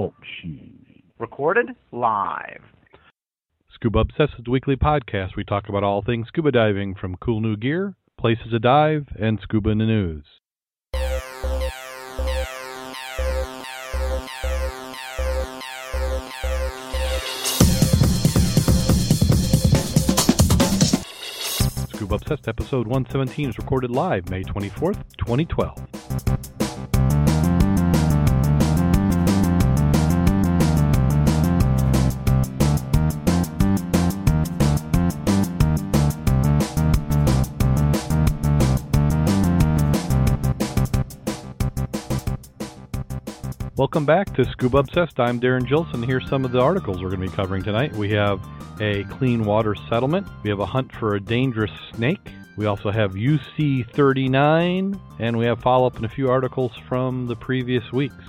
Production. Recorded live. Scuba Obsessed is a weekly podcast. We talk about all things scuba diving, from cool new gear, places to dive, and scuba in the news. Scuba Obsessed episode 117 is recorded live May 24th, 2012. Welcome back to Scuba Obsessed. I'm Darren Jilson. Here's some of the articles we're going to be covering tonight. We have a clean water settlement. We have a hunt for a dangerous snake. We also have UC-39. And we have follow-up and a few articles from the previous weeks.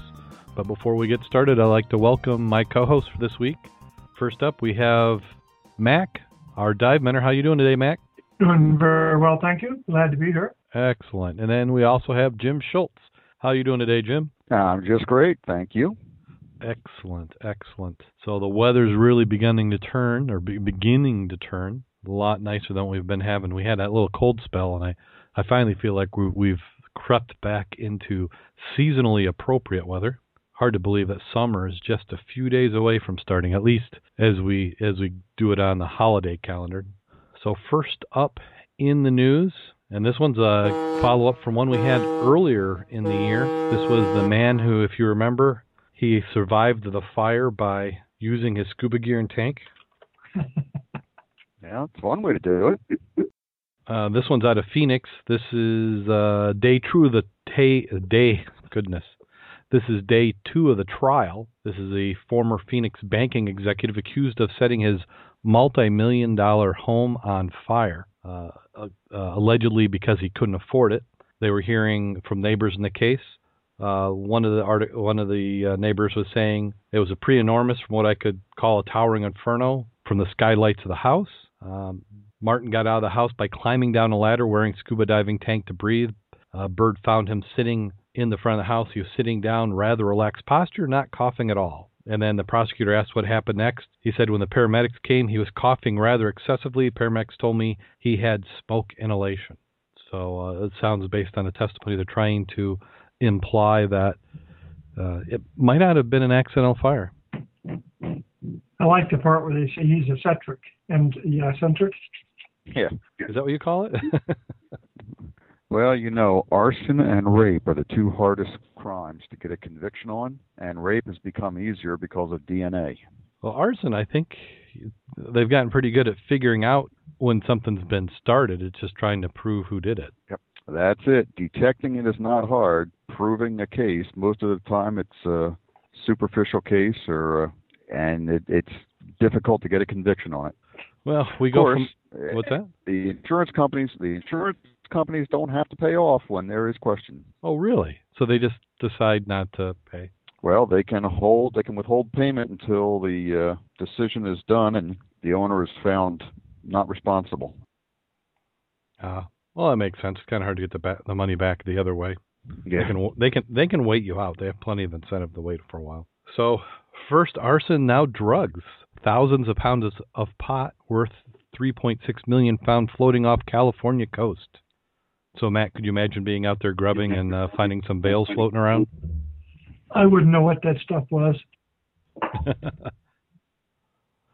But before we get started, I'd like to welcome my co-host for this week. First up, we have Mac, our dive mentor. How are you doing today, Mac? Doing very well, thank you. Glad to be here. Excellent. And then we also have Jim Schultz. How are you doing today, Jim? I'm just great, thank you. Excellent, excellent. So the weather's really beginning to turn, a lot nicer than we've been having. We had that little cold spell, and I finally feel like we've crept back into seasonally appropriate weather. Hard to believe that summer is just a few days away from starting, at least as we do it on the holiday calendar. So first up in the news. And this one's a follow-up from one we had earlier in the year. This was the man who, if you remember, he survived the fire by using his scuba gear and tank. Yeah, it's one way to do it. This one's out of Phoenix. This is This is day two of the trial. This is a former Phoenix banking executive accused of setting his multi-million-dollar home on fire. Allegedly because he couldn't afford it. They were hearing from neighbors in the case. One of the neighbors was saying it was a pretty enormous, from what I could call a towering inferno, from the skylights of the house. Martin got out of the house by climbing down a ladder wearing scuba diving tank to breathe. Bird found him sitting in the front of the house. He was sitting down, rather relaxed posture, not coughing at all. And then the prosecutor asked what happened next. He said when the paramedics came, he was coughing rather excessively. Paramedics told me he had smoke inhalation. So it sounds, based on the testimony, they're trying to imply that it might not have been an accidental fire. I like the part where they say he's eccentric. And yeah, eccentric? Yeah. Is that what you call it? Well, you know, arson and rape are the two hardest crimes to get a conviction on, and rape has become easier because of DNA. Well, arson, I think they've gotten pretty good at figuring out when something's been started. It's just trying to prove who did it. Yep, that's it. Detecting it is not hard. Proving a case, most of the time it's a superficial case, and it's difficult to get a conviction on it. Well, we go from... What's that? The insurance companies don't have to pay off when there is question. Oh, really? So they just decide not to pay? Well, they can withhold payment until the decision is done and the owner is found not responsible. Well, that makes sense. It's kind of hard to get the money back the other way. Yeah. They can wait you out. They have plenty of incentive to wait for a while. So first arson, now drugs. Thousands of pounds of pot worth $3.6 million found floating off California coast. So, Matt, could you imagine being out there grubbing and finding some bales floating around? I wouldn't know what that stuff was. If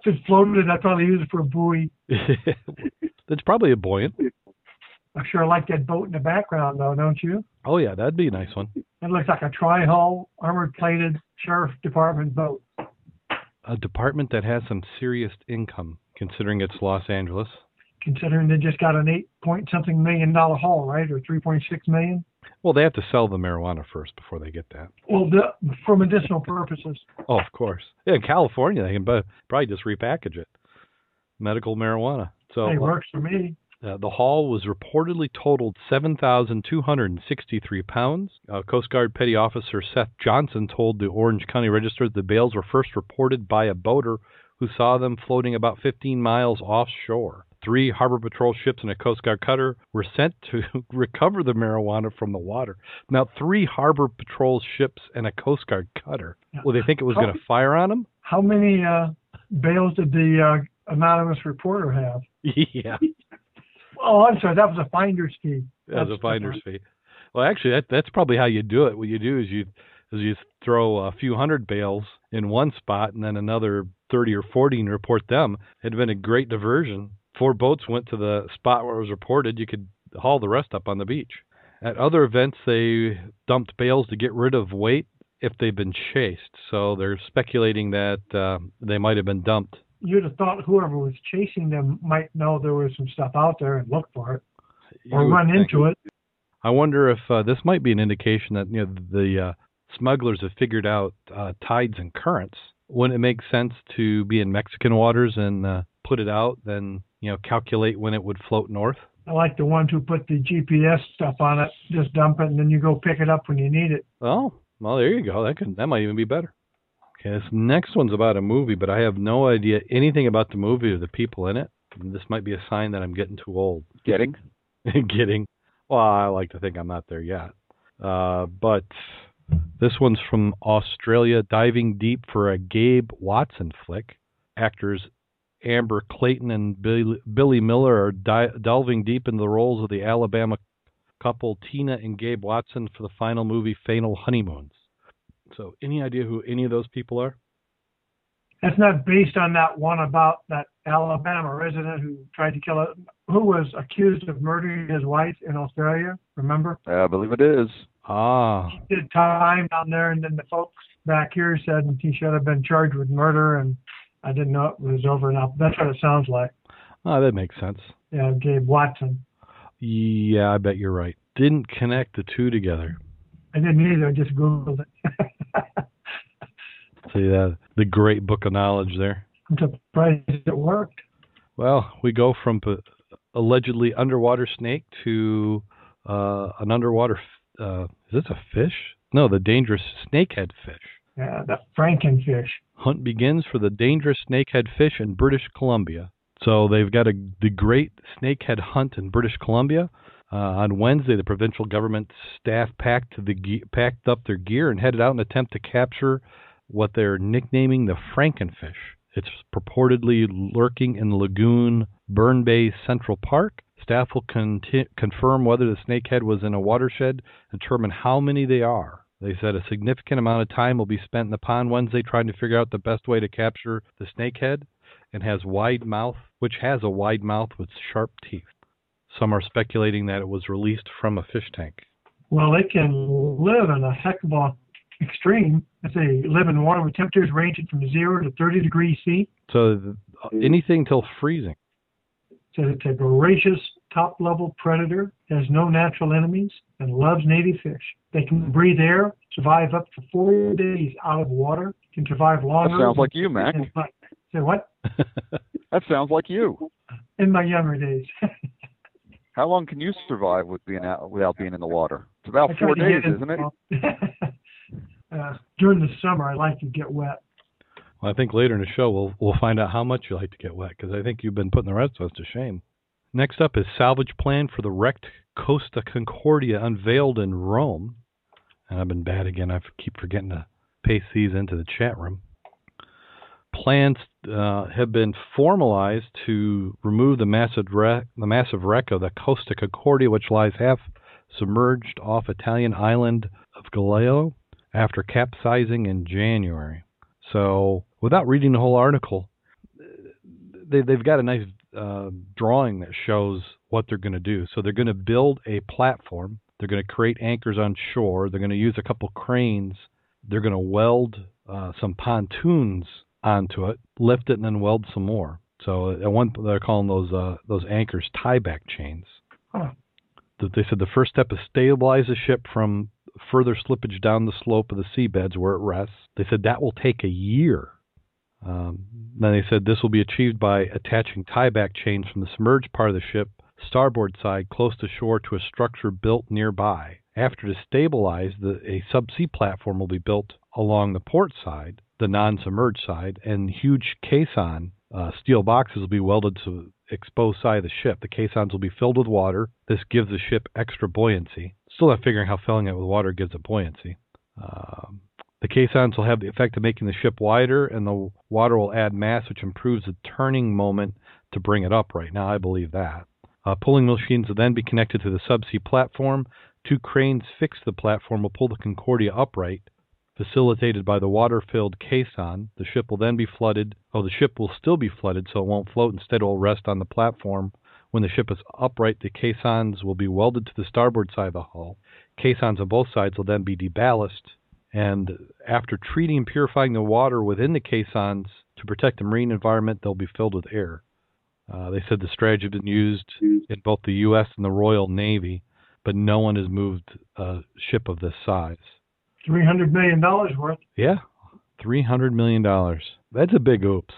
it floated, I'd probably use it for a buoy. That's probably a buoyant. I sure like that boat in the background, though, don't you? Oh, yeah, that'd be a nice one. It looks like a tri-hull, armored-plated sheriff department boat. A department that has some serious income, considering it's Los Angeles. Considering they just got an $8-point-something million haul, right, or $3.6 million? Well, they have to sell the marijuana first before they get that. Well, for medicinal purposes. Oh, of course. Yeah, in California, they can probably just repackage it. Medical marijuana. So it works for me. The haul was reportedly totaled 7,263 pounds. Coast Guard Petty Officer Seth Johnson told the Orange County Register the bales were first reported by a boater who saw them floating about 15 miles offshore. 3 Harbor Patrol ships and a Coast Guard cutter were sent to recover the marijuana from the water. Now, 3 Harbor Patrol ships and a Coast Guard cutter. Well, they think it was going to fire on them? How many bales did the anonymous reporter have? Yeah. Oh, I'm sorry. That was a finder's fee. That was a finder's fee. Well, actually, that's probably how you do it. What you do is you throw a few hundred bales in one spot and then another 30 or 40 and report them. It had been a great diversion. 4 boats went to the spot where it was reported. You could haul the rest up on the beach. At other events, they dumped bales to get rid of weight if they've been chased. So they're speculating that they might have been dumped. You'd have thought whoever was chasing them might know there was some stuff out there and look for it or run into it. I wonder if this might be an indication that the smugglers have figured out tides and currents. Wouldn't it make sense to be in Mexican waters and put it out, then calculate when it would float north? I like the ones who put the GPS stuff on it, just dump it, and then you go pick it up when you need it. Oh, well, there you go. That might even be better. Okay, this next one's about a movie, but I have no idea anything about the movie or the people in it. And this might be a sign that I'm getting too old. Getting. Well, I like to think I'm not there yet. But this one's from Australia, diving deep for a Gabe Watson flick. Actors Amber Clayton and Billy Miller are delving deep into the roles of the Alabama couple Tina and Gabe Watson for the final movie, Fatal Honeymoons. So any idea who any of those people are? That's not based on that one about that Alabama resident who tried to kill who was accused of murdering his wife in Australia, remember? I believe it is. Ah. He did time down there, and then the folks back here said he should have been charged with murder, and I didn't know it was over and out. That's what it sounds like. Oh, that makes sense. Yeah, Gabe Watson. Yeah, I bet you're right. Didn't connect the two together. I didn't either. I just Googled it. See that? The great book of knowledge there. I'm surprised it worked. Well, we go from allegedly underwater snake to an underwater... is this a fish? No, the dangerous snakehead fish. Yeah, the frankenfish. Hunt begins for the dangerous snakehead fish in British Columbia. So they've got the great snakehead hunt in British Columbia. On Wednesday, the provincial government staff packed up their gear and headed out in an attempt to capture what they're nicknaming the frankenfish. It's purportedly lurking in the lagoon Burn Bay Central Park. Staff will confirm whether the snakehead was in a watershed and determine how many they are. They said a significant amount of time will be spent in the pond Wednesday trying to figure out the best way to capture the snakehead, which has a wide mouth with sharp teeth. Some are speculating that it was released from a fish tank. Well, it can live in a heck of a extreme. If they live in water with temperatures ranging from 0 to 30 degrees C. So anything till freezing. So it's a voracious top-level predator, has no natural enemies, and loves native fish. They can breathe air, survive up to 4 days out of water, can survive longer. That sounds like you, Mac. Say what? That sounds like you. In my younger days. How long can you survive without being in the water? It's about 4 days, isn't it? During the summer, I like to get wet. Well, I think later in the show we'll find out how much you like to get wet, because I think you've been putting the rest of us to shame. Next up is salvage plan for the wrecked Costa Concordia unveiled in Rome. And I've been bad again. I keep forgetting to paste these into the chat room. Plans have been formalized to remove the massive wreck of the Costa Concordia, which lies half submerged off Italian island of Giglio after capsizing in January. So without reading the whole article, they've got a nice drawing that shows what they're going to do. So they're going to build a platform. They're going to create anchors on shore. They're going to use a couple cranes. They're going to weld some pontoons onto it, lift it, and then weld some more. So at one, they're calling those anchors tie-back chains. Huh. They said the first step is stabilize the ship from further slippage down the slope of the seabeds where it rests. They said that will take a year. Then they said this will be achieved by attaching tie-back chains from the submerged part of the ship, starboard side, close to shore, to a structure built nearby. After it's stabilized, a subsea platform will be built along the port side, the non-submerged side, and huge caisson steel boxes will be welded to exposed side of the ship. The caissons will be filled with water. This gives the ship extra buoyancy. Still not figuring how filling it with water gives it buoyancy. The caissons will have the effect of making the ship wider, and the water will add mass, which improves the turning moment to bring it up right now. I believe that. Pulling machines will then be connected to the subsea platform. Two cranes fixed to the platform will pull the Concordia upright, facilitated by the water-filled caisson. The ship will then be flooded. Oh, the ship will still be flooded, so it won't float. Instead, it will rest on the platform. When the ship is upright, the caissons will be welded to the starboard side of the hull. Caissons on both sides will then be deballasted. And after treating and purifying the water within the caissons to protect the marine environment, they'll be filled with air. They said the strategy has been used in both the U.S. and the Royal Navy, but no one has moved a ship of this size. $300 million worth? Yeah, $300 million. That's a big oops.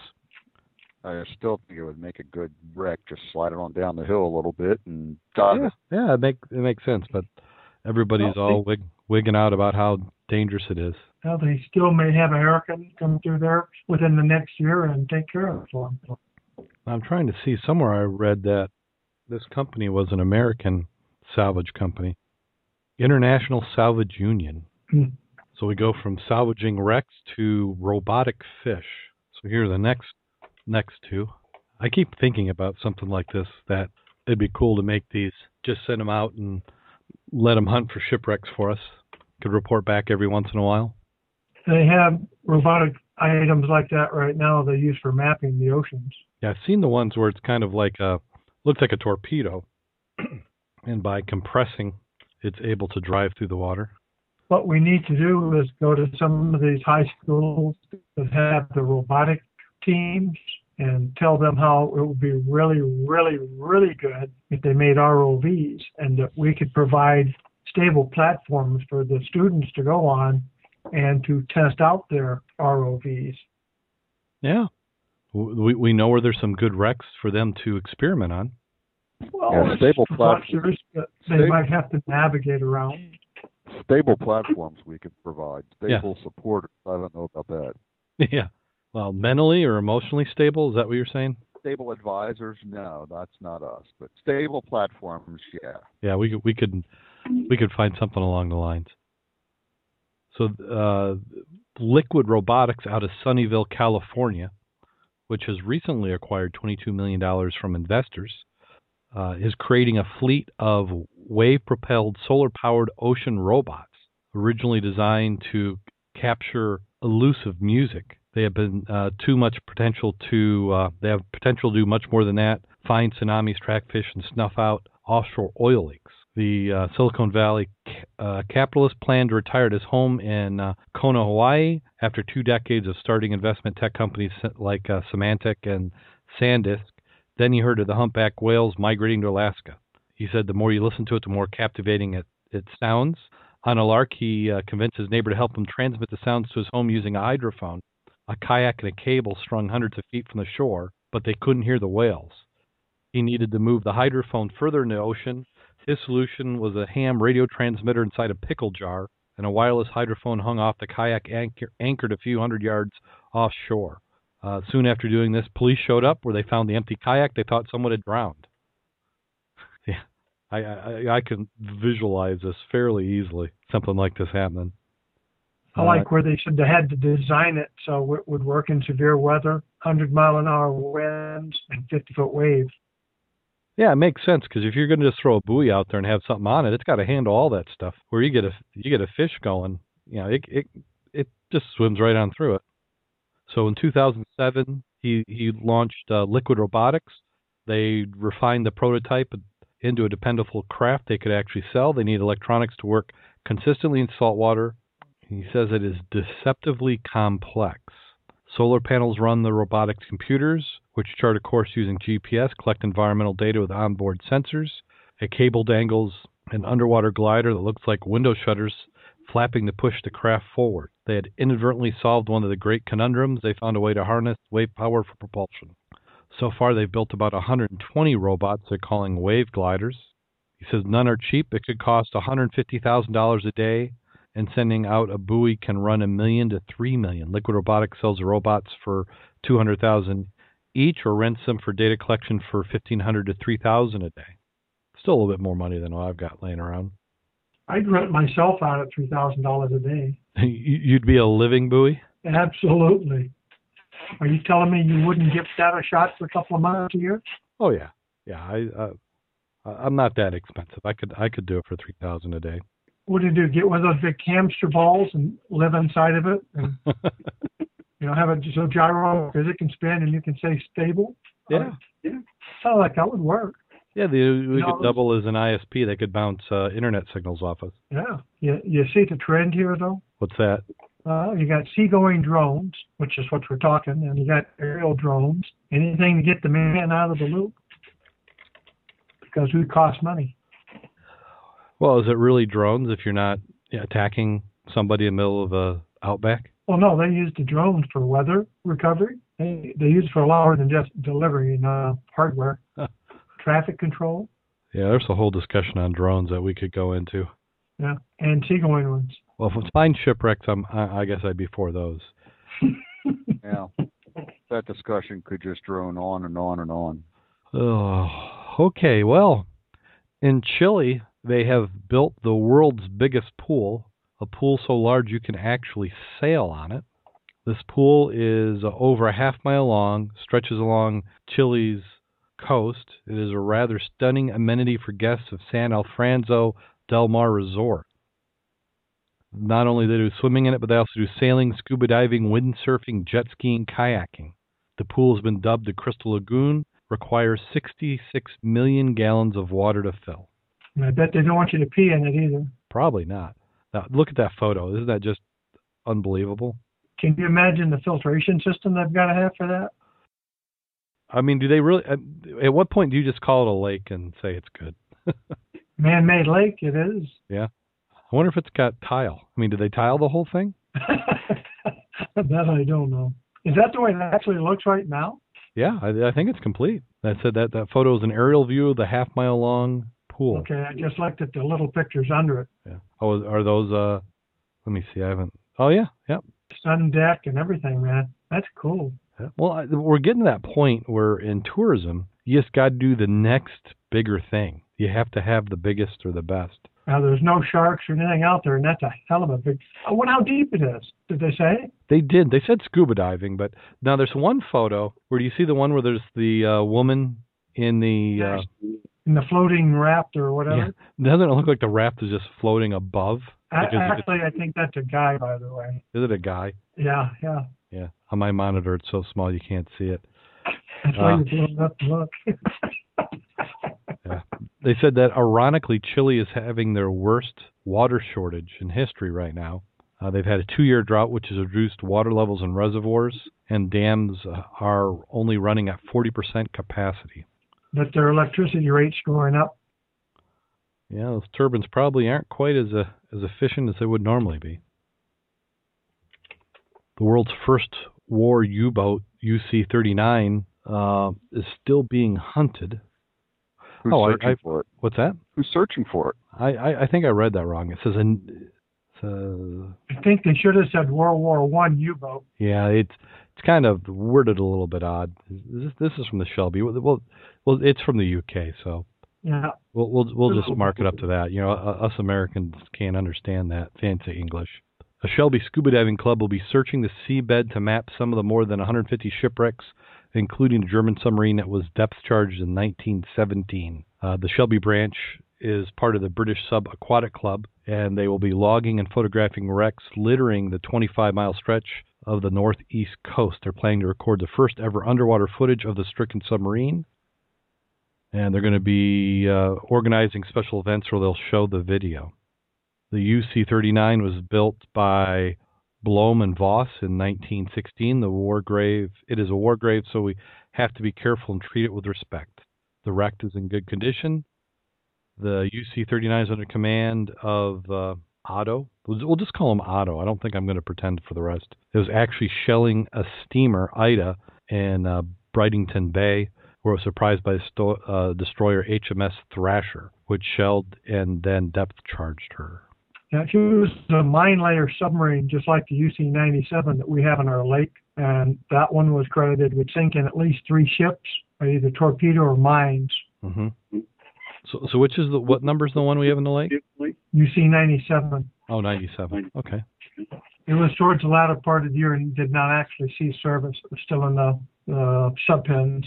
I still think it would make a good wreck. Just slide it on down the hill a little bit and dive. Yeah, it makes sense, but everybody's all wigging out about how dangerous it is. Well, they still may have a hurricane come through there within the next year and take care of it for them. I'm trying to see. Somewhere I read that this company was an American salvage company, International Salvage Union. So we go from salvaging wrecks to robotic fish. So here are the next two. I keep thinking about something like this, that it'd be cool to make these, just send them out and let them hunt for shipwrecks for us. Could report back every once in a while. They have robotic items like that right now they use for mapping the oceans. Yeah, I've seen the ones where it's kind of like looks like a torpedo, and by compressing, it's able to drive through the water. What we need to do is go to some of these high schools that have the robotic teams and tell them how it would be really, really, really good if they made ROVs, and that we could provide stable platforms for the students to go on and to test out their ROVs. Yeah. We know where there's some good wrecks for them to experiment on. Well, yeah, stable platforms. They might have to navigate around. Stable platforms we could provide. Stable supporters. I don't know about that. Yeah. Well, mentally or emotionally stable? Is that what you're saying? Stable advisors? No, that's not us. But stable platforms, yeah. Yeah, we could find something along the lines. So, Liquid Robotics out of Sunnyvale, California, which has recently acquired $22 million from investors, is creating a fleet of wave-propelled, solar-powered ocean robots, originally designed to capture elusive music. They have been they have potential to do much more than that: find tsunamis, track fish, and snuff out offshore oil leaks. The Silicon Valley capitalist planned to retire at his home in Kona, Hawaii, after 2 decades of starting investment tech companies like Symantec and SanDisk. Then he heard of the humpback whales migrating to Alaska. He said the more you listen to it, the more captivating it sounds. On a lark, he convinced his neighbor to help him transmit the sounds to his home using a hydrophone, a kayak and a cable strung hundreds of feet from the shore, but they couldn't hear the whales. He needed to move the hydrophone further in the ocean. His solution was a ham radio transmitter inside a pickle jar and a wireless hydrophone hung off the kayak anchored a few hundred yards offshore. Soon after doing this, police showed up where they found the empty kayak. They thought someone had drowned. Yeah, I can visualize this fairly easily, something like this happening. I like where they said they had to design it so it would work in severe weather, 100-mile-an-hour winds, and 50-foot waves. Yeah, it makes sense, because if you're going to just throw a buoy out there and have something on it, it's got to handle all that stuff. Where you get a fish going, you know, it just swims right on through it. So in 2007, he launched Liquid Robotics. They refined the prototype into a dependable craft they could actually sell. They need electronics to work consistently in salt water. He says it is deceptively complex. Solar panels run the robotics computers, which chart a course using GPS, collect environmental data with onboard sensors. A cable dangles an underwater glider that looks like window shutters flapping to push the craft forward. They had inadvertently solved one of the great conundrums. They found a way to harness wave power for propulsion. So far, they've built about 120 robots they're calling wave gliders. He says none are cheap. It could cost $150,000 a day, and sending out a buoy can run $1 million to $3 million. Liquid Robotics sells robots for $200,000 each or rent some for data collection for $1,500 to $3,000 a day. Still a little bit more money than what I've got laying around. I'd rent myself out at $3,000 a day. You'd be a living buoy? Absolutely. Are you telling me you wouldn't give that a shot for a couple of months a year? Oh, yeah. Yeah, I'm not that expensive. I could do it for $3,000 a day. What do you do? Get one of those big hamster balls and live inside of it, and have it so gyro because it can spin and you can stay stable. Yeah, sounds like that would work. Yeah, we could double as an ISP. They could bounce internet signals off us. Yeah, you see the trend here though. What's that? You got seagoing drones, which is what we're talking, and you got aerial drones. Anything to get the man out of the loop. Because it costs money. Well, is it really drones if you're not attacking somebody in the middle of a outback? Well, no, they use the drones for weather recovery. They use it for a lot more than just delivering hardware. Traffic control. Yeah, there's a whole discussion on drones that we could go into. Yeah, and seagoing ones. Well, if it's fine shipwrecks, I guess I'd be for those. Yeah, that discussion could just drone on and on and on. Oh. Okay, well, in Chile, they have built the world's biggest pool, a pool so large you can actually sail on it. This pool is over a half-mile long, stretches along Chile's coast. It is a rather stunning amenity for guests of San Alfonso del Mar Resort. Not only do they do swimming in it, but they also do sailing, scuba diving, windsurfing, jet skiing, kayaking. The pool has been dubbed the Crystal Lagoon. Requires 66 million gallons of water to fill. And I bet they don't want you to pee in it either. Probably not. Now, look at that photo. Isn't that just unbelievable? Can you imagine the filtration system they've got to have for that? I mean, do they really? At what point do you just call it a lake and say it's good? Man-made lake, it is. Yeah. I wonder if it's got tile. I mean, do they tile the whole thing? That I don't know. Is that the way it actually looks right now? Yeah, I think it's complete. I said that photo is an aerial view of the half-mile-long pool. Okay, I just looked at the little pictures under it. Yeah. Oh, are those, let me see, I haven't. Oh, yeah, yep. Sun deck and everything, man. That's cool. Yeah. Well, we're getting to that point where in tourism, you just got to do the next bigger thing. You have to have the biggest or the best. Now, there's no sharks or anything out there, and that's a hell of a big... I wonder how deep it is. Did they say? They did. They said scuba diving, but now there's one photo where you see the one where there's the woman in the floating raft or whatever. Yeah. Doesn't it look like the raft is just floating above? I think that's a guy, by the way. Is it a guy? Yeah, yeah. Yeah. On my monitor, it's so small you can't see it. That's why you're blowing up the look. Yeah. They said that, ironically, Chile is having their worst water shortage in history right now. They've had a 2-year drought, which has reduced water levels in reservoirs, and dams are only running at 40% capacity. But their electricity rate's going up. Yeah, those turbines probably aren't quite as efficient as they would normally be. The world's first war U-boat, UC-39, is still being hunted. Who's searching for it? What's that? Who's searching for it? I think I read that wrong. It says I think they should have said World War I U-boat. Yeah, it's kind of worded a little bit odd. This is from the Shelby. Well, it's from the UK, so yeah. We'll just mark it up to that. Us Americans can't understand that fancy English. A Shelby scuba diving club will be searching the seabed to map some of the more than 150 shipwrecks, including a German submarine that was depth charged in 1917. The Shelby branch is part of the British Sub-Aquatic Club, and they will be logging and photographing wrecks littering the 25-mile stretch of the northeast coast. They're planning to record the first-ever underwater footage of the stricken submarine, and they're going to be organizing special events where they'll show the video. The UC-39 was built by Blom and Voss in 1916. It is a war grave, so we have to be careful and treat it with respect. The wreck is in good condition. The UC-39 is under command of Otto. We'll just call him Otto. I don't think I'm going to pretend for the rest. It was actually shelling a steamer, Ida, in Brightington Bay, where it was surprised by the destroyer HMS Thrasher, which shelled and then depth charged her. She was a mine layer submarine, just like the UC-97 that we have in our lake, and that one was credited with sinking at least 3 ships, either torpedo or mines. Mm-hmm. So which is what number is the one we have in the lake? UC-97. Oh, 97. Okay. It was towards the latter part of the year and did not actually see service. It was still in the subpens.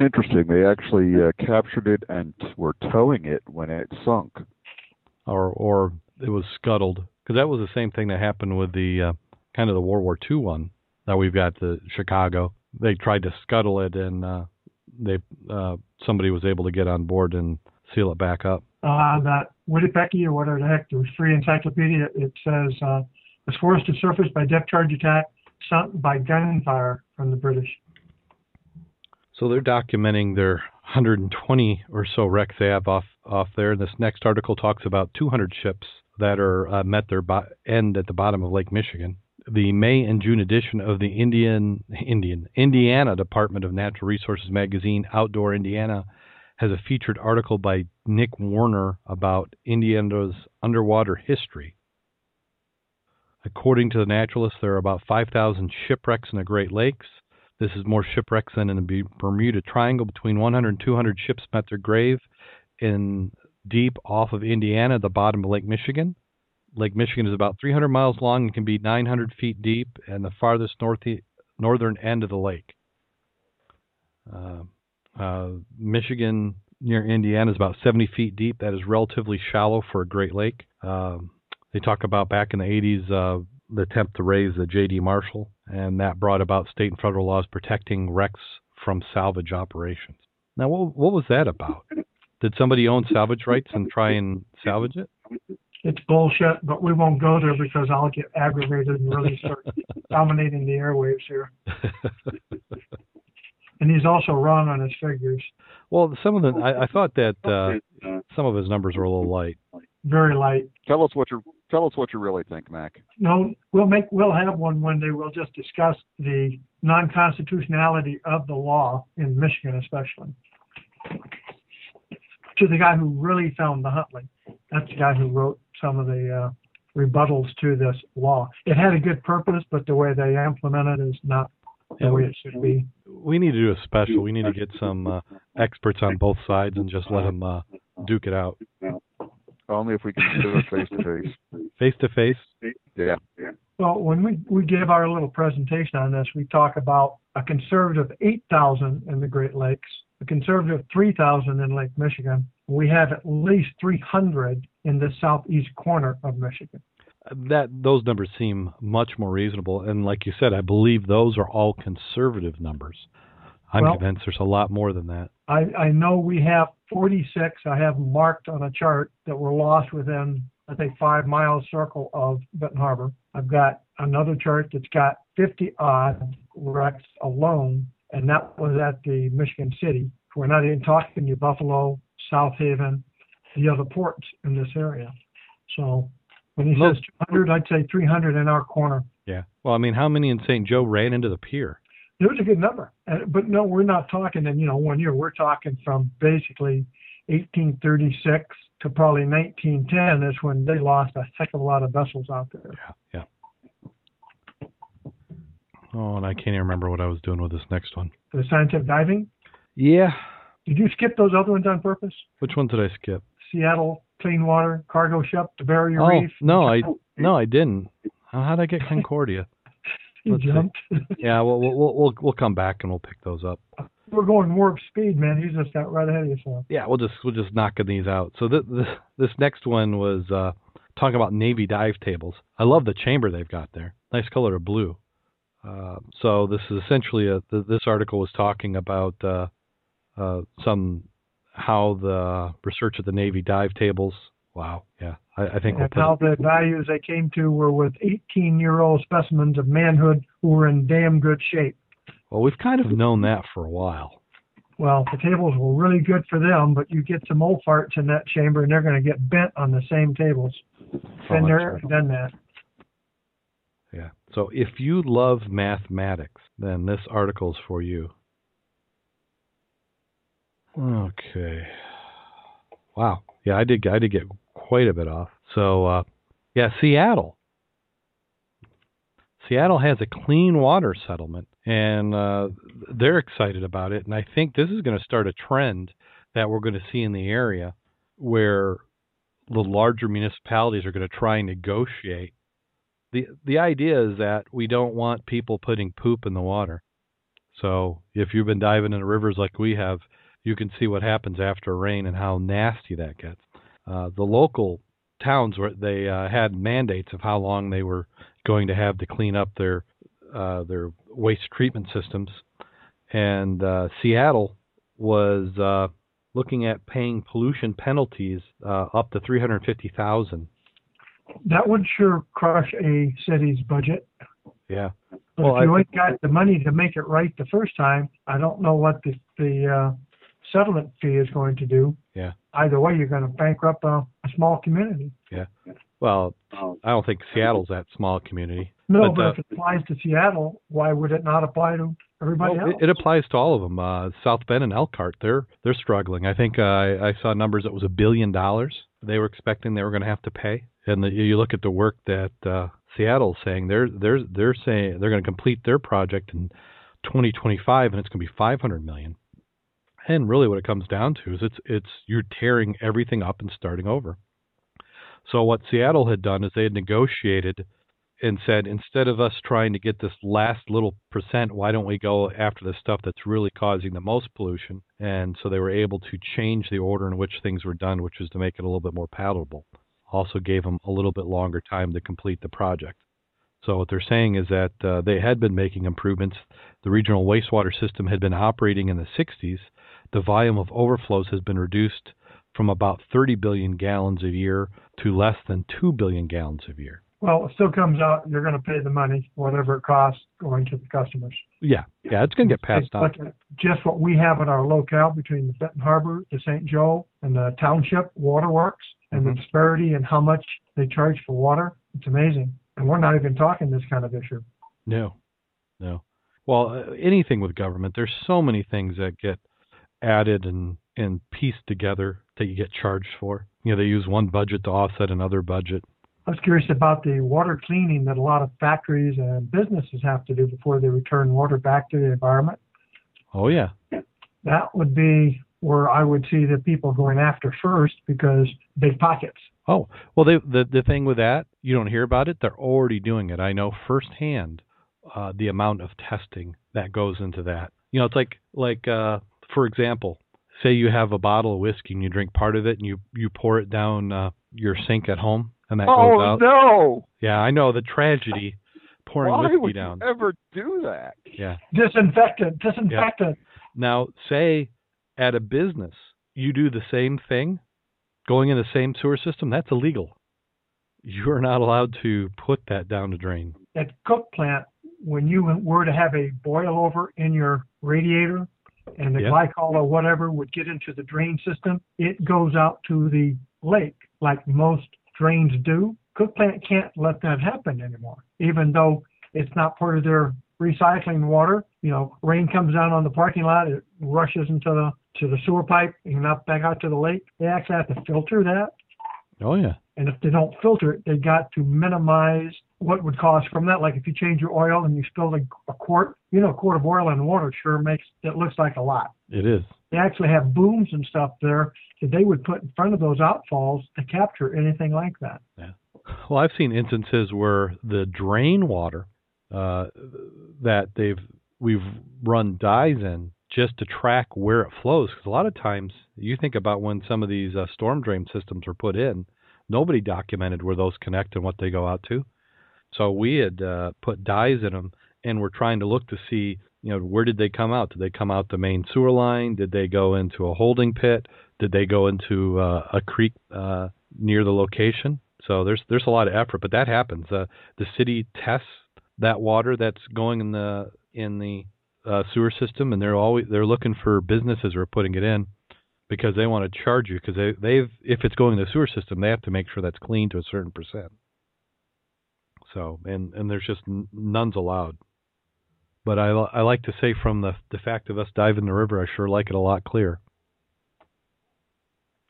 Interesting. They actually captured it and were towing it when it sunk. Or it was scuttled. Because that was the same thing that happened with the kind of the World War II one that we've got, the Chicago. They tried to scuttle it, and somebody was able to get on board and seal it back up. That Wittipecky or whatever the heck, the free encyclopedia, it says, was forced to surface by depth charge attack, sunk by gunfire from the British. So they're documenting their 120 or so wrecks they have off there. This next article talks about 200 ships that are met their end at the bottom of Lake Michigan. The May and June edition of the Indiana Department of Natural Resources magazine, Outdoor Indiana, has a featured article by Nick Warner about Indiana's underwater history. According to the naturalist, there are about 5,000 shipwrecks in the Great Lakes. This is more shipwrecks than in the Bermuda Triangle. Between 100 and 200 ships met their grave in deep off of Indiana, the bottom of Lake Michigan. Lake Michigan is about 300 miles long and can be 900 feet deep, and the farthest northern end of the lake. Michigan near Indiana is about 70 feet deep. That is relatively shallow for a Great Lake. They talk about back in the 80s, the attempt to raise the J.D. Marshall, and that brought about state and federal laws protecting wrecks from salvage operations. Now, what was that about? Did somebody own salvage rights and try and salvage it? It's bullshit, but we won't go there because I'll get aggravated and really start dominating the airwaves here. And he's also wrong on his figures. Well, I thought that some of his numbers were a little light. Very light. Tell us what you really think, Mac. No, we'll have one day. We'll just discuss the non-constitutionality of the law in Michigan, especially. To the guy who really found the Huntley. That's the guy who wrote some of the rebuttals to this law. It had a good purpose, but the way they implement it is not the way it should be. We need to do a special. We need to get some experts on both sides and just let them duke it out. Only if we can do it face-to-face. Face-to-face? Yeah. Well, when we give our little presentation on this, we talk about a conservative 8,000 in the Great Lakes, a conservative 3,000 in Lake Michigan. We have at least 300 in the southeast corner of Michigan. Those numbers seem much more reasonable, and like you said, I believe those are all conservative numbers. I'm convinced there's a lot more than that. I know we have 46 I have marked on a chart that were lost within, I think, 5 mile circle of Benton Harbor. I've got another chart that's got 50-odd wrecks alone, and that was at the Michigan City. We're not even talking to Buffalo, South Haven, the other ports in this area. So when he says 200, I'd say 300 in our corner. Yeah. Well, I mean, how many in St. Joe ran into the pier? It was a good number. But no, we're not talking in, 1 year. We're talking from basically 1836 to probably 1910 is when they lost a heck of a lot of vessels out there. Yeah. Oh, and I can't even remember what I was doing with this next one. The scientific diving? Yeah. Did you skip those other ones on purpose? Which ones did I skip? Seattle, clean water, cargo ship, the barrier reef. No, I didn't. How'd I get Concordia? You jumped. Yeah, we'll come back and we'll pick those up. We're going warp speed, man. You just got right ahead of yourself. Yeah, we'll just knocking these out. So this next one was talking about Navy dive tables. I love the chamber they've got there. Nice color of blue. So this is essentially this article was talking about how the research at the Navy dive tables. Wow, yeah. I think how the values they came to were with 18-year-old specimens of manhood who were in damn good shape. Well, we've kind of known that for a while. Well, the tables were really good for them, but you get some old farts in that chamber, and they're going to get bent on the same tables. Been there, done that. Yeah. So if you love mathematics, then this article's for you. Okay. Wow. Yeah, I did get quite a bit off. So, yeah, Seattle. Seattle has a clean water settlement, and they're excited about it. And I think this is going to start a trend that we're going to see in the area where the larger municipalities are going to try and negotiate. The idea is that we don't want people putting poop in the water. So if you've been diving into rivers like we have, you can see what happens after rain and how nasty that gets. The local towns, where they had mandates of how long they were going to have to clean up their waste treatment systems. And Seattle was looking at paying pollution penalties up to $350,000. That would sure crush a city's budget. Yeah. But well, if you ain't got the money to make it right the first time, I don't know what the settlement fee is going to do. Yeah. Either way, you're going to bankrupt a small community. Yeah. Well, I don't think Seattle's that small community. No, but if it applies to Seattle, why would it not apply to everybody else? It applies to all of them. South Bend and Elkhart, they're struggling. I think I saw numbers that was $1 billion they were expecting they were going to have to pay. And you look at the work that Seattle's saying they're saying they're going to complete their project in 2025, and it's going to be $500 million. And really, what it comes down to is it's you're tearing everything up and starting over. So what Seattle had done is they had negotiated and said, instead of us trying to get this last little percent, why don't we go after the stuff that's really causing the most pollution? And so they were able to change the order in which things were done, which was to make it a little bit more palatable. Also gave them a little bit longer time to complete the project. So what they're saying is that they had been making improvements. The regional wastewater system had been operating in the 60s. The volume of overflows has been reduced from about 30 billion gallons a year to less than 2 billion gallons a year. Well, it still comes out, you're going to pay the money, whatever it costs, going to the customers. Yeah, yeah, it's going to get passed on. Just what we have in our locale between the Benton Harbor, the St. Joe, and the township waterworks, and the disparity in how much they charge for water, it's amazing. And we're not even talking this kind of issue. No. Well, anything with government, there's so many things that get added and pieced together that you get charged for. You know, they use one budget to offset another budget. I was curious about the water cleaning that a lot of factories and businesses have to do before they return water back to the environment. Oh, yeah. That would be where I would see the people going after first, because big pockets. Oh, well, the thing with that, you don't hear about it. They're already doing it. I know firsthand the amount of testing that goes into that. You know, it's like for example, say you have a bottle of whiskey and you drink part of it and you pour it down your sink at home and that goes out. Oh, no. Yeah, I know the tragedy pouring whiskey down. Why would you ever do that? Yeah. Disinfectant. Yeah. Now, say at a business, you do the same thing, going in the same sewer system, that's illegal. You're not allowed to put that down the drain. At Cook Plant, when you were to have a boil over in your radiator, and the glycol or whatever would get into the drain system, it goes out to the lake like most drains do. Cook Plant can't let that happen anymore, even though it's not part of their recycling water. You know, rain comes down on the parking lot, it rushes into the sewer pipe and up back out to the lake. They actually have to filter that. Oh, yeah. And if they don't filter it, they got to minimize what would cause from that. Like if you change your oil and you spill a quart, you know, a quart of oil in water sure makes it looks like a lot. It is. They actually have booms and stuff there that they would put in front of those outfalls to capture anything like that. Yeah. Well, I've seen instances where the drain water that we've run dyes in just to track where it flows, because a lot of times you think about when some of these storm drain systems were put in, nobody documented where those connect and what they go out to. So we had put dyes in them, and we're trying to look to see, you know, where did they come out? Did they come out the main sewer line? Did they go into a holding pit? Did they go into a creek near the location? So there's a lot of effort, but that happens. The city tests that water that's going in the sewer system, and they're looking for businesses who are putting it in, because they want to charge you, because if it's going to the sewer system, they have to make sure that's clean to a certain percent. So and there's just none's allowed. But I like to say, from the fact of us diving the river, I sure like it a lot clear.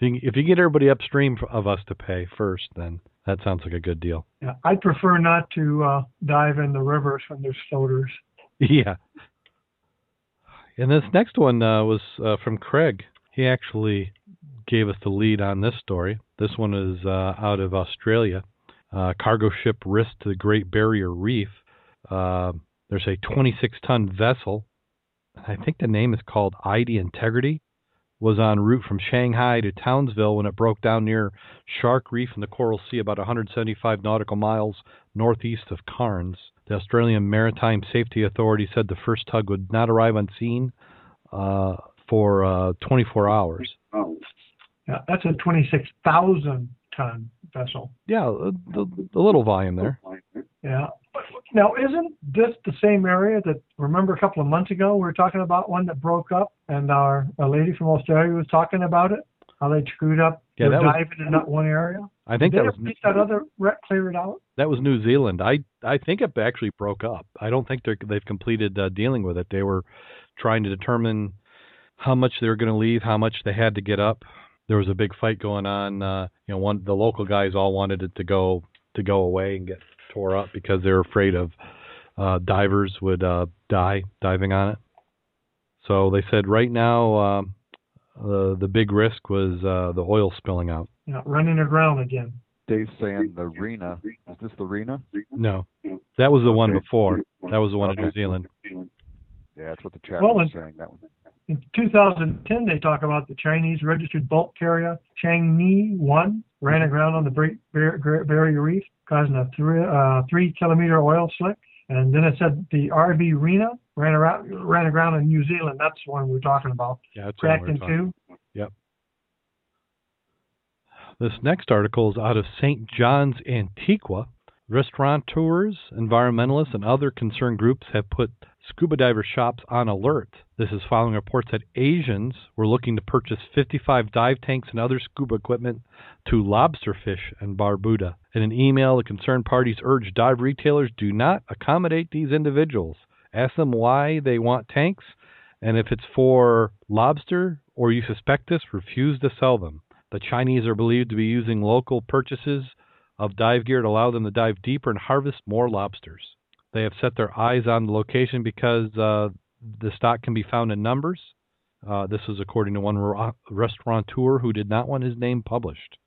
If you get everybody upstream of us to pay first, then that sounds like a good deal. Yeah, I'd prefer not to dive in the rivers when there's floaters. Yeah. And this next one was from Craig. He actually gave us the lead on this story. This one is out of Australia. Cargo ship risked the Great Barrier Reef. There's a 26-ton vessel. I think the name is called ID Integrity. Was en route from Shanghai to Townsville when it broke down near Shark Reef in the Coral Sea, about 175 nautical miles northeast of Cairns. The Australian Maritime Safety Authority said the first tug would not arrive on scene for 24 hours. Oh, yeah, that's a 26,000-ton vessel. Yeah, the little volume there. Yeah. Now, isn't this the same area that, remember a couple of months ago, we were talking about one that broke up, and a lady from Australia was talking about it, how they screwed up, diving in that one area? I think that was... Did that other wreck cleared out? That was New Zealand. I think it actually broke up. I don't think they've completed dealing with it. They were trying to determine how much they were going to leave, how much they had to get up. There was a big fight going on. The local guys all wanted it to go away and get tore up because they're afraid of divers would die diving on it. So they said right now the big risk was the oil spilling out. Not running aground again. Dave's saying the Rena. Is this the Rena? No. That was the one before. That was the one in New Zealand. Yeah, that's what the chat was saying. That one. In 2010, they talk about the Chinese registered bulk carrier Chang'e 1 ran aground on the Great Barrier Reef, causing a 3-kilometer oil slick. And then it said the RV Rena ran aground in New Zealand. That's the one we're talking about. Yeah, that's cracked in two. Yep. This next article is out of St. John's, Antigua. Restaurateurs, environmentalists, and other concerned groups have put scuba diver shops on alert. This is following reports that Asians were looking to purchase 55 dive tanks and other scuba equipment to lobster fish in Barbuda. In an email, the concerned parties urge dive retailers do not accommodate these individuals. Ask them why they want tanks, and if it's for lobster or you suspect this, refuse to sell them. The Chinese are believed to be using local purchases of dive gear to allow them to dive deeper and harvest more lobsters. They have set their eyes on the location because the stock can be found in numbers. This is according to one restaurateur who did not want his name published.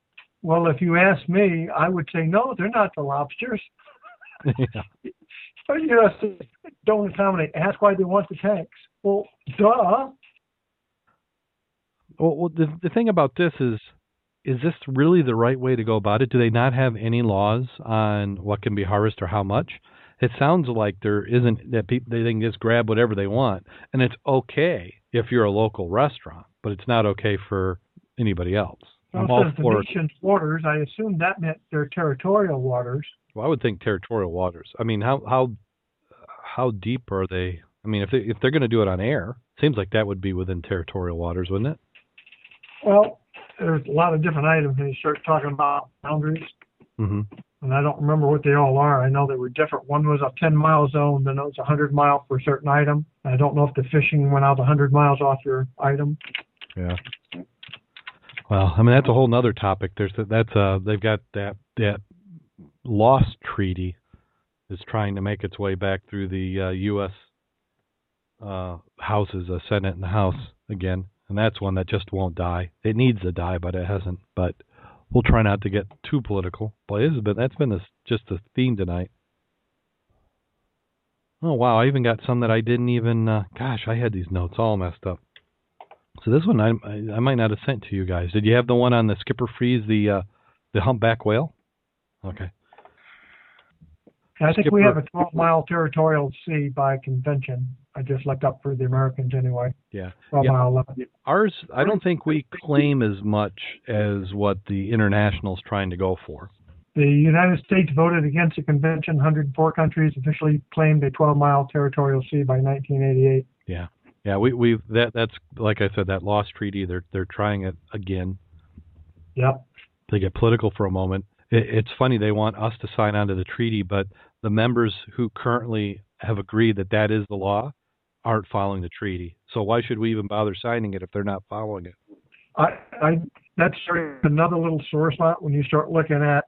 Well, if you ask me, I would say, no, they're not the lobsters. Yeah. Don't accommodate. Ask why they want the tanks. Well, duh. Well the thing about this is this really the right way to go about it? Do they not have any laws on what can be harvested or how much? It sounds like there isn't, that they can just grab whatever they want, and it's okay if you're a local restaurant, but it's not okay for anybody else. Well, it says the nation's waters. I assume that meant their territorial waters. Well, I would think territorial waters. I mean, how deep are they? I mean, if they're going to do it on air, seems like that would be within territorial waters, wouldn't it? Well, there's a lot of different items when you start talking about boundaries. Mm-hmm. And I don't remember what they all are. I know they were different. One was a 10-mile zone, then it was 100-mile for a certain item. I don't know if the fishing went out 100 miles off your item. Yeah. Well, I mean, that's a whole other topic. They've got that lost treaty that's trying to make its way back through the U.S. Houses, the Senate and the House again. And that's one that just won't die. It needs to die, but it hasn't. But we'll try not to get too political. But that's been just the theme tonight. Oh, wow. I even got some that I didn't even... I had these notes all messed up. So this one I might not have sent to you guys. Did you have the one on the Skipper Freeze, the humpback whale? Okay. I think we have a 12-mile territorial sea by convention. I just looked up for the Americans anyway. Yeah. Ours, I don't think we claim as much as what the international's trying to go for. The United States voted against the convention. 104 countries officially claimed a 12-mile territorial sea by 1988. Yeah. Yeah, that's like I said, that lost treaty, they're trying it again. Yep. They get political for a moment. It's funny, they want us to sign onto the treaty, but the members who currently have agreed that is the law aren't following the treaty. So why should we even bother signing it if they're not following it? I That's another little sore spot when you start looking at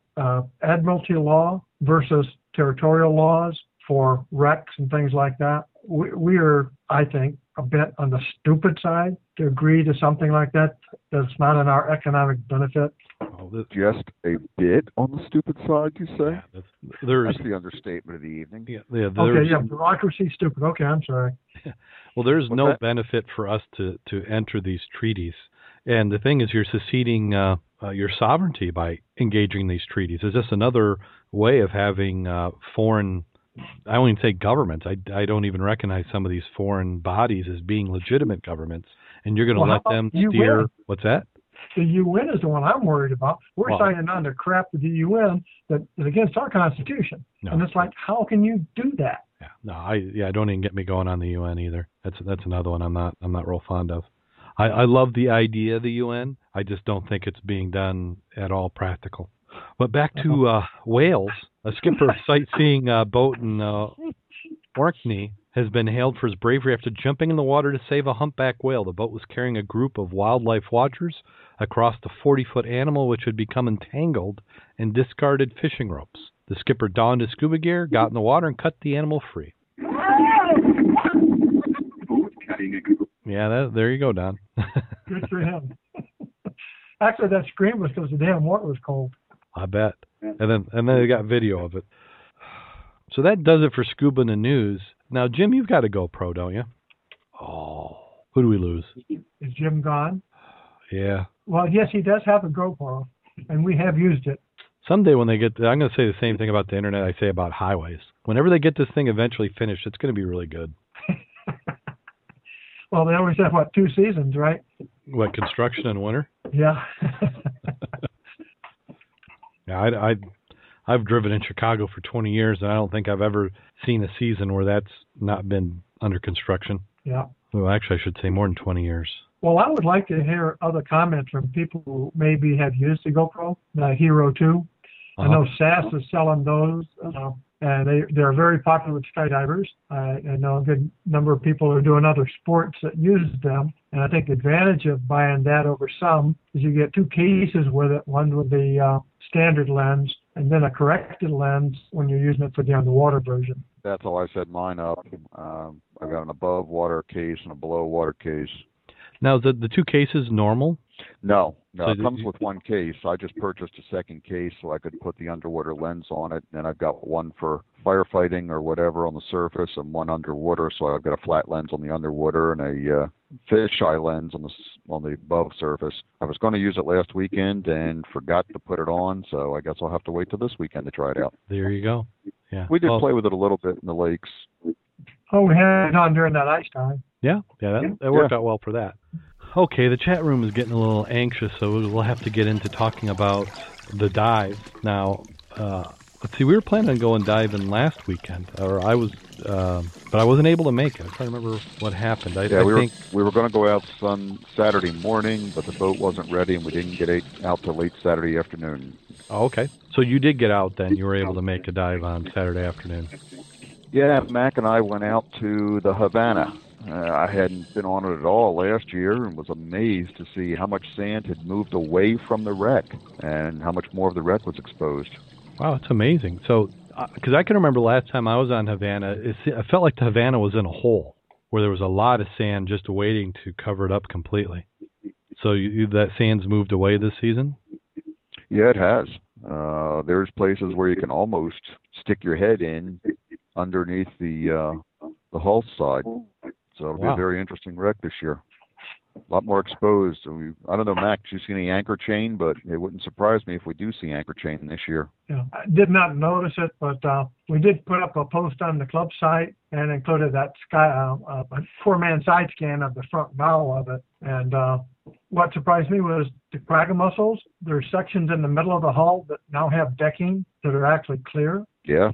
admiralty law versus territorial laws for wrecks and things like that. We are, I think, a bit on the stupid side to agree to something like that that's not in our economic benefit. Oh, just a bit on the stupid side, you say? Yeah, that's the understatement of the evening. Bureaucracy, stupid. Okay, I'm sorry. Yeah. Well, there's benefit for us to enter these treaties. And the thing is, you're seceding your sovereignty by engaging these treaties. Is this another way of having foreign, I don't even say governments. I don't even recognize some of these foreign bodies as being legitimate governments. And you're going to let them steer. UN. What's that? The UN is the one I'm worried about. We're signing on to crap with the UN that is against our Constitution. No. And it's like, how can you do that? Yeah. No, I don't even get me going on the UN either. That's another one I'm not real fond of. I love the idea of the UN. I just don't think it's being done at all practical. But back to Wales, a skipper sightseeing boat in Orkney has been hailed for his bravery after jumping in the water to save a humpback whale. The boat was carrying a group of wildlife watchers across the 40-foot animal, which had become entangled in discarded fishing ropes. The skipper donned his scuba gear, got in the water, and cut the animal free. Yeah, there you go, Don. Good for him. Actually, that scream was because the damn water was cold. I bet. And then they got video of it. So that does it for Scuba in the News. Now, Jim, you've got a GoPro, don't you? Oh, who do we lose? Is Jim gone? Yeah. Well, yes, he does have a GoPro, and we have used it. Someday when they get there, I'm going to say the same thing about the internet I say about highways. Whenever they get this thing eventually finished, it's going to be really good. Well, they always have, what, 2 seasons, right? What, construction and winter? Yeah. Yeah, I've driven in Chicago for 20 years, and I don't think I've ever seen a season where that's not been under construction. Yeah. Well, actually, I should say more than 20 years. Well, I would like to hear other comments from people who maybe have used the GoPro, the Hero 2. Uh-huh. I know SAS is selling those, and they're very popular with skydivers. I know a good number of people are doing other sports that use them. And I think the advantage of buying that over some is you get 2 cases with it, one with the standard lens and then a corrected lens when you're using it for the underwater version. That's all I set mine up. I've got an above water case and a below water case. Now, the 2 cases normal? No, so it comes with 1 case. I just purchased a second case so I could put the underwater lens on it, and I've got one for firefighting or whatever on the surface and one underwater, so I've got a flat lens on the underwater and a fisheye lens on the above surface. I was going to use it last weekend and forgot to put it on, so I guess I'll have to wait till this weekend to try it out. There you go. Yeah, we did play with it a little bit in the lakes. Oh, we had it on during that ice time. Yeah, that worked out well for that. Okay, the chat room is getting a little anxious, so we'll have to get into talking about the dive. Now, let's see, we were planning on going diving last weekend, or I was, but I wasn't able to make it. I'm trying to remember what happened. We were going to go out Saturday morning, but the boat wasn't ready, and we didn't get out till late Saturday afternoon. Oh, okay. So you did get out then. You were able to make a dive on Saturday afternoon. Yeah, Mac and I went out to the Havana. I hadn't been on it at all last year and was amazed to see how much sand had moved away from the wreck and how much more of the wreck was exposed. Wow, that's amazing. So, because I can remember last time I was on Havana, I felt like the Havana was in a hole where there was a lot of sand just waiting to cover it up completely. So that sand's moved away this season? Yeah, it has. There's places where you can almost stick your head in underneath the hull side. So it'll be a very interesting wreck this year. A lot more exposed. I don't know, Max, you see any anchor chain, but it wouldn't surprise me if we do see anchor chain this year. Yeah, I did not notice it, but we did put up a post on the club site and included that a 4-man side scan of the front bow of it. And what surprised me was the crag muscles. There are sections in the middle of the hull that now have decking that are actually clear. Yeah.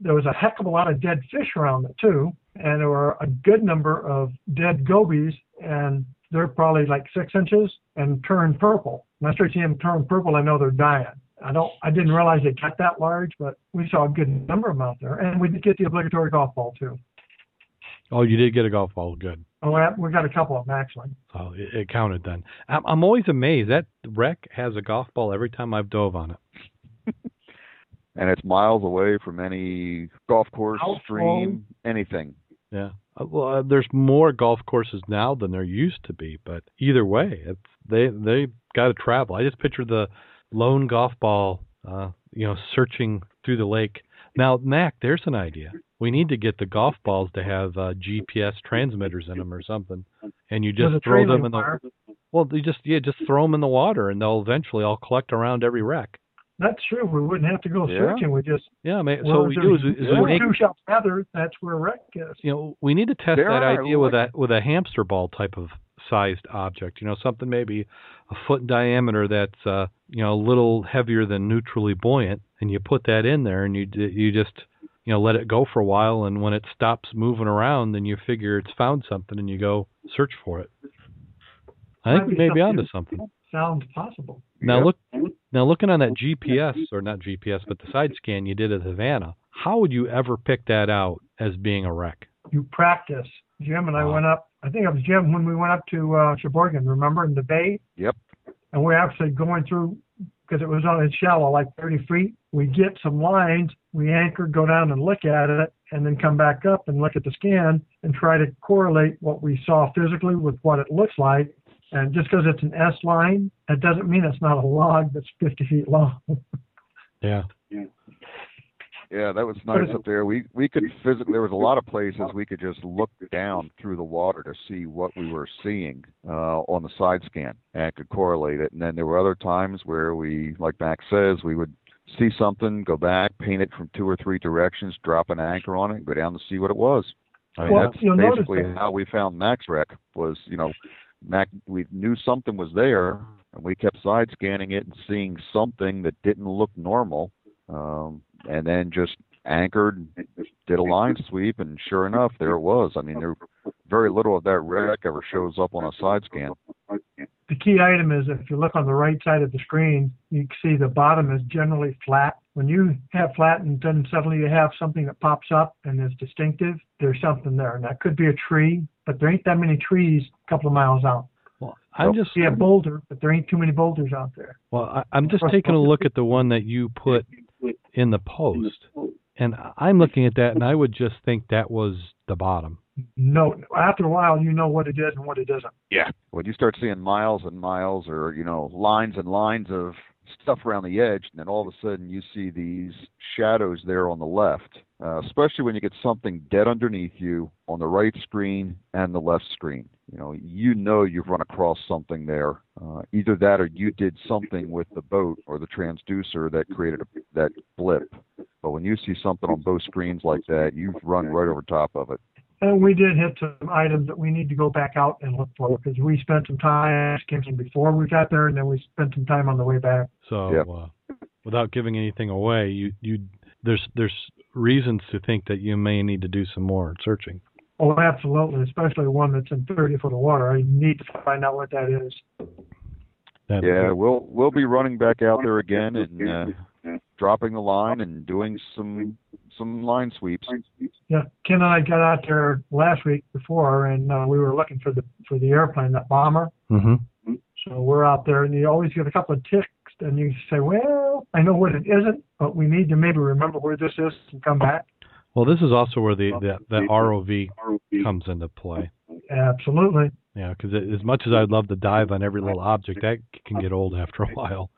There was a heck of a lot of dead fish around it, too. And there were a good number of dead gobies, and they're probably like 6 inches and turned purple. When I start seeing them turn purple, I know they're dying. I didn't realize they got that large, but we saw a good number of them out there, and we did get the obligatory golf ball too. Oh, you did get a golf ball, good. Oh, we got a couple of them, actually. Oh, it counted then. I'm always amazed. That wreck has a golf ball every time I've dove on it. And it's miles away from any golf course, stream, anything. Yeah. Well, there's more golf courses now than there used to be, but either way, it's they got to travel. I just picture the lone golf ball, searching through the lake. Now, Mac, there's an idea. We need to get the golf balls to have GPS transmitters in them or something, and you just throw them in the just throw them in the water, and they'll eventually all collect around every wreck. That's true. We wouldn't have to go searching. We just so what we do is we make two shots together. That's where wreck is. You know, we need to test that idea with a hamster ball type of sized object. You know, something maybe a foot in diameter that's a little heavier than neutrally buoyant, and you put that in there, and you just let it go for a while, and when it stops moving around, then you figure it's found something, and you go search for it. I think we may be onto something. Sounds possible. Now looking on that GPS, or not GPS, but the side scan you did at Havana, how would you ever pick that out as being a wreck? You practice. Jim and I went up, I think it was Jim, when we went up to Sheboygan, remember, in the bay? Yep. And we're actually going through, because it was on its shallow, like 30 feet. We get some lines, we anchor, go down and look at it, and then come back up and look at the scan and try to correlate what we saw physically with what it looks like. And just because it's an S line, that doesn't mean it's not a log that's 50 feet long. Yeah, that was nice up there. We could physically, there was a lot of places we could just look down through the water to see what we were seeing on the side scan and could correlate it. And then there were other times where we, like Max says, we would see something, go back, paint it from two or three directions, drop an anchor on it, and go down to see what it was. I mean, that's basically how we found Max Rack was, we knew something was there, and we kept side scanning it and seeing something that didn't look normal, and then just anchored, did a line sweep, and sure enough, there it was. I mean, there very little of that wreck ever shows up on a side scan. The key item is if you look on the right side of the screen, you can see the bottom is generally flat. When you have flat and then suddenly you have something that pops up and is distinctive, there's something there. And that could be a tree, but there ain't that many trees a couple of miles out. Well, you see a boulder, but there ain't too many boulders out there. Well, I'm just taking a look at the one that you put in the post, and I'm looking at that, and I would just think that was the bottom. No, after a while, you know what it is and what it isn't. Yeah. When you start seeing miles and miles or, lines and lines of stuff around the edge, and then all of a sudden you see these shadows there on the left, especially when you get something dead underneath you on the right screen and the left screen. You've run across something there. Either that or you did something with the boat or the transducer that created that blip. But when you see something on both screens like that, you've run right over top of it. And we did hit some items that we need to go back out and look for, because we spent some time before we got there, and then we spent some time on the way back. So without giving anything away, there's reasons to think that you may need to do some more searching. Oh, absolutely, especially one that's in 30 foot of water. I need to find out what that is. We'll be running back out there again and dropping the line and doing some line sweeps. Yeah, Ken and I got out there last week before, and we were looking for the airplane, that bomber. Mm-hmm. So we're out there, and you always get a couple of ticks, and you say, well, I know what it isn't, but we need to maybe remember where this is and come back. Well, this is also where the ROV comes into play. Absolutely. Yeah, because as much as I'd love to dive on every little object, that can get old after a while.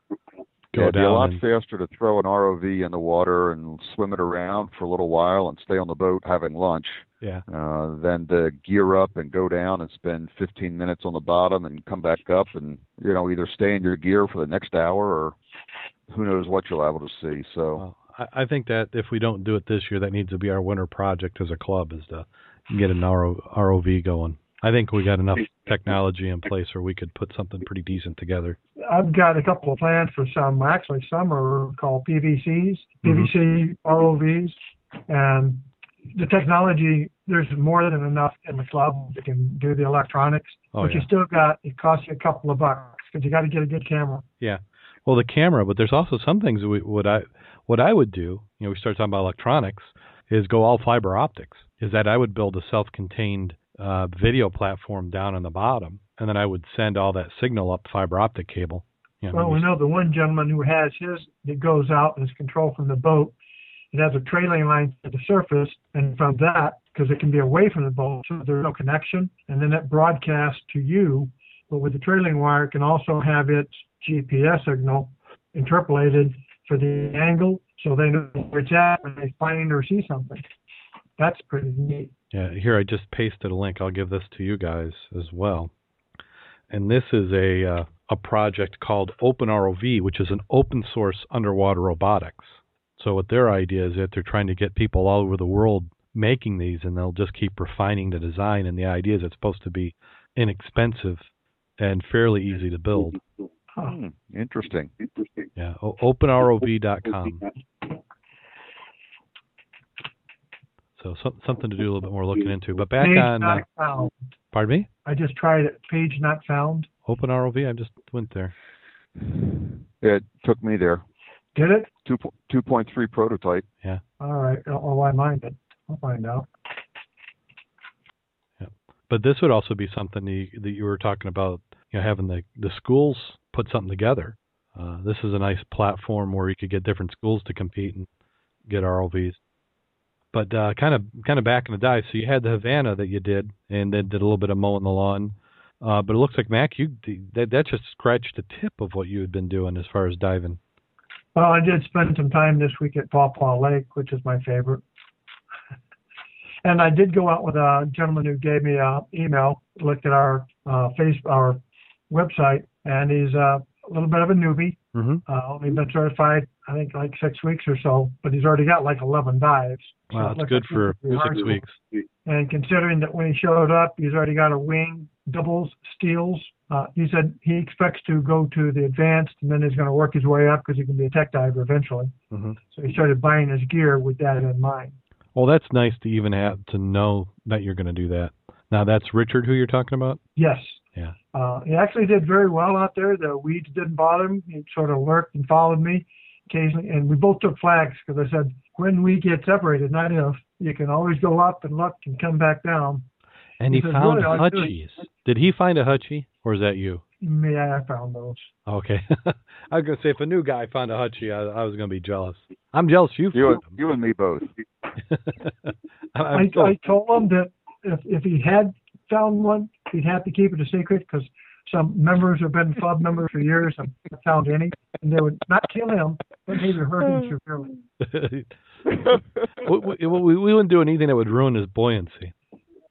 It'd be a lot faster to throw an ROV in the water and swim it around for a little while and stay on the boat having lunch than to gear up and go down and spend 15 minutes on the bottom and come back up and, either stay in your gear for the next hour or who knows what you'll be able to see. So I think that if we don't do it this year, that needs to be our winter project as a club, is to get an ROV going. I think we got enough technology in place where we could put something pretty decent together. I've got a couple of plans for some. Actually, some are called PVCs, PVC ROVs. And the technology, there's more than enough in the club that can do the electronics. But you still got, it costs you a couple of bucks because you got to get a good camera. Yeah. Well, the camera, but there's also some things what I would do, we start talking about electronics, is go all fiber optics, is that I would build a self-contained video platform down on the bottom, and then I would send all that signal up fiber optic cable. You know, well, we know the one gentleman who has his that goes out and is controlled from the boat. It has a trailing line to the surface, and from that, because it can be away from the boat, so there's no connection, and then that broadcasts to you. But with the trailing wire, it can also have its GPS signal interpolated for the angle, so they know where it's at when they find or see something. That's pretty neat. Yeah, here I just pasted a link. I'll give this to you guys as well. And this is a project called OpenROV, which is an open source underwater robotics. So what their idea is that they're trying to get people all over the world making these, and they'll just keep refining the design. And the idea is it's supposed to be inexpensive and fairly easy to build. Hmm, interesting. Yeah, openrov.com. So something to do a little bit more looking into. But back page on... Not found. Pardon me? I just tried it. Page not found. OpenROV, I just went there. It took me there. Did it? 2.3 prototype. Yeah. All right. Oh, I mind it. I'll find out. Yeah. But this would also be something that you were talking about, you know, having the schools put something together. This is a nice platform where you could get different schools to compete and get ROVs. But kind of back in the day, so you had the Havana that you did, and then did a little bit of mowing the lawn. But it looks like, Mac, that just scratched the tip of what you had been doing as far as diving. Well, I did spend some time this week at Pawpaw Lake, which is my favorite. And I did go out with a gentleman who gave me an email, looked at our website, and he's a little bit of a newbie. Mm-hmm. Only been certified, I think, like 6 weeks or so, but he's already got like 11 dives. Wow, that's good for 6 weeks. And considering that when he showed up, he's already got a wing, doubles, steals. He said he expects to go to the advanced, and then he's going to work his way up because he can be a tech diver eventually. Mm-hmm. So he started buying his gear with that in mind. Well, that's nice to even have to know that you're going to do that. Now, that's Richard who you're talking about? Yes. Yeah. He actually did very well out there. The weeds didn't bother him. He sort of lurked and followed me occasionally. And we both took flags because I said, when we get separated, not if, you can always go up and look and come back down. And he found hutchies. Did he find a hutchie, or is that you? Yeah, I found those. Okay. I was going to say, if a new guy found a hutchie, I was going to be jealous. I'm jealous you found them. You and me both. I told him that if he had found one, he'd have to keep it a secret because some members have been club members for years and haven't found any, and they would not kill him, but maybe hurt him severely. we wouldn't do anything that would ruin his buoyancy.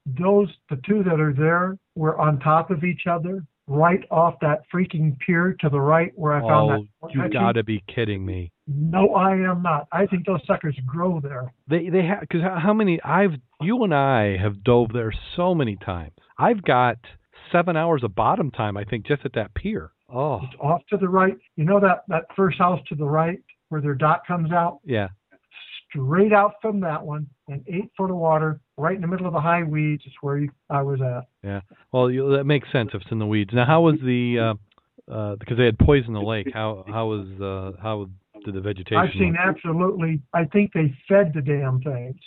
The two that are there were on top of each other, right off that freaking pier to the right where I found that. Oh, you got to be kidding me. No, I am not. I think those suckers grow there. They have, because how many, you and I have dove there so many times. I've got 7 hours of bottom time, I think, just at that pier. Oh. It's off to the right. You know that first house to the right where their dot comes out? Yeah. Straight out from that one, and 8 foot of water, right in the middle of the high weeds is where I was at. Yeah, well, that makes sense if it's in the weeds. Now, how was because they had poisoned the lake, how did the vegetation I've seen look? Absolutely, I think they fed the damn things.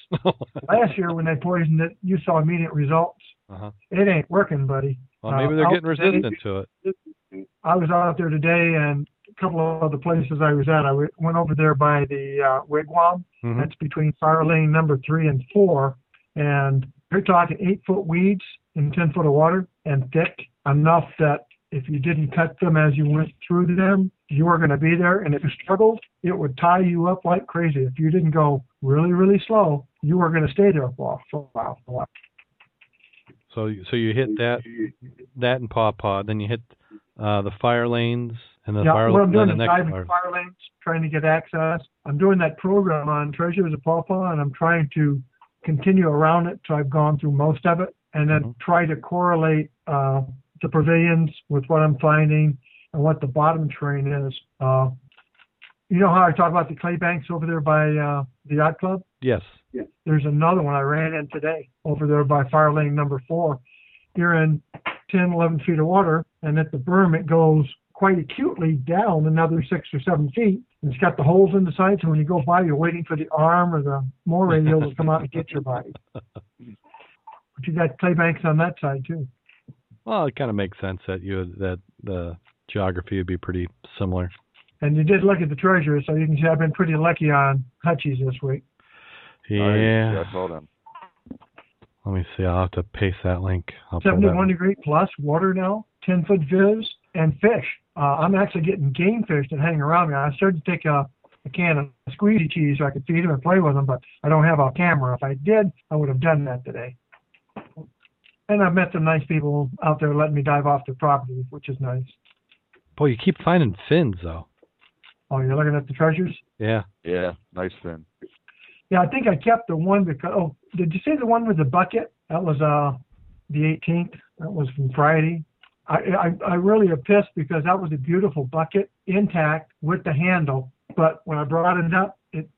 Last year when they poisoned it, you saw immediate results. Uh-huh. It ain't working, buddy. Well, maybe they're getting resistant to it. I was out there today, and a couple of other places I was at, I went over there by the Wigwam. Mm-hmm. That's between Fire Lane number 3 and 4. And you're talking 8 foot weeds in 10 foot of water, and thick enough that if you didn't cut them as you went through them, you were going to be there. And if you struggled, it would tie you up like crazy. If you didn't go really, really slow, you were going to stay there for a while. So you hit that and Pawpaw, then you hit the Fire Lanes. And the fire what I'm doing is diving fire lanes, trying to get access. I'm doing that program on Treasures of Pawpaw, and I'm trying to continue around it, so I've gone through most of it, and then try to correlate the pavilions with what I'm finding and what the bottom terrain is. You know how I talk about the clay banks over there by the yacht club? Yes. Yeah. There's another one I ran in today over there by Fire Lane number 4. You're in 10, 11 feet of water, and at the berm it goes quite acutely down another 6 or 7 feet. And it's got the holes in the side, so when you go by, you're waiting for the arm or the moray reel to come out and get your body. But you got clay banks on that side too. Well, it kind of makes sense that the geography would be pretty similar. And you did look at the treasure, so you can see I've been pretty lucky on Hutchies this week. Yeah. I told him. Let me see. I'll have to paste that link. 71 degree plus, watermill, 10-foot vivs, and fish. I'm actually getting game fish that hang around me. I started to take a can of squeezy cheese so I could feed them and play with them, but I don't have a camera. If I did, I would have done that today. And I've met some nice people out there letting me dive off their property, which is nice. Boy, you keep finding fins, though. Oh, you're looking at the treasures? Yeah. Yeah, nice fin. Yeah, I think I kept the one because, oh, did you see the one with the bucket? That was the 18th. That was from Friday. I really am pissed because that was a beautiful bucket, intact, with the handle. But when I brought it up, it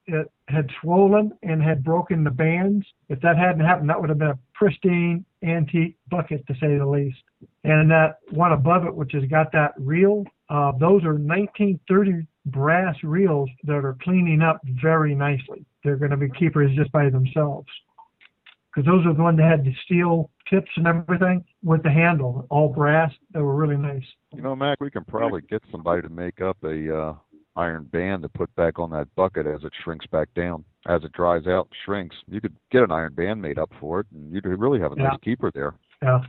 had swollen and had broken the bands. If that hadn't happened, that would have been a pristine, antique bucket, to say the least. And that one above it, which has got that reel, those are 1930 brass reels that are cleaning up very nicely. They're going to be keepers just by themselves. Because those are the ones that had the steel tips and everything with the handle, all brass. They were really nice. You know, Mac, we can probably get somebody to make up a iron band to put back on that bucket as it shrinks back down. As it dries out and shrinks, you could get an iron band made up for it, and you'd really have a nice keeper there. Yeah.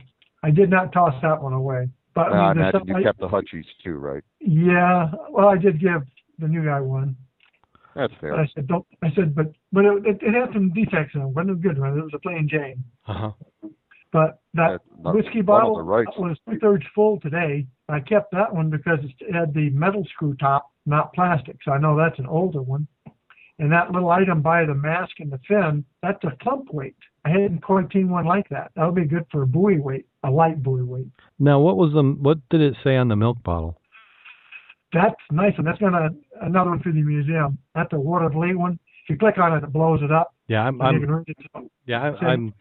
I did not toss that one away. But I imagine you kept the Hutchies too, right? Yeah. Well, I did give the new guy one. That's fair. But I said, but it had some defects in it. It wasn't a good one. It was a plain Jane. Uh-huh. But that whiskey bottle was 2/3 full today. I kept that one because it had the metal screw top, not plastic. So I know that's an older one. And that little item by the mask and the fin, that's a clump weight. I hadn't quite seen one like that. That would be good for a buoy weight, a light buoy weight. Now, what did it say on the milk bottle? That's nice, and that's another one for the museum. That's a water delete one. If you click on it, it blows it up. Yeah, let me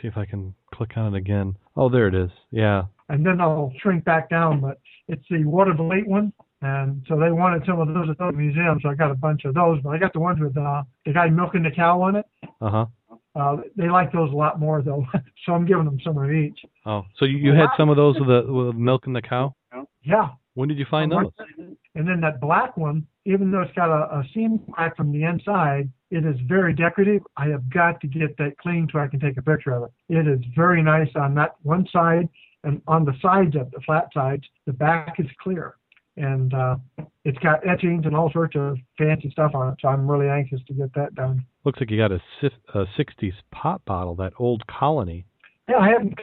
see if I can click on it again. Oh, there it is. Yeah. And then I'll shrink back down, but it's the water delete one. And so they wanted some of those at the museum, so I got a bunch of those. But I got the ones with the guy milking the cow on it. Uh-huh. They like those a lot more, though, so I'm giving them some of each. Oh, so you had some of those with milking the cow? Yeah. When did you find those? And then that black one, even though it's got a seam black from the inside, it is very decorative. I have got to get that clean so I can take a picture of it. It is very nice on that one side, and on the sides of the flat sides, the back is clear. And it's got etchings and all sorts of fancy stuff on it, so I'm really anxious to get that done. Looks like you got a 60s pop bottle, that old Colony. Yeah, I hadn't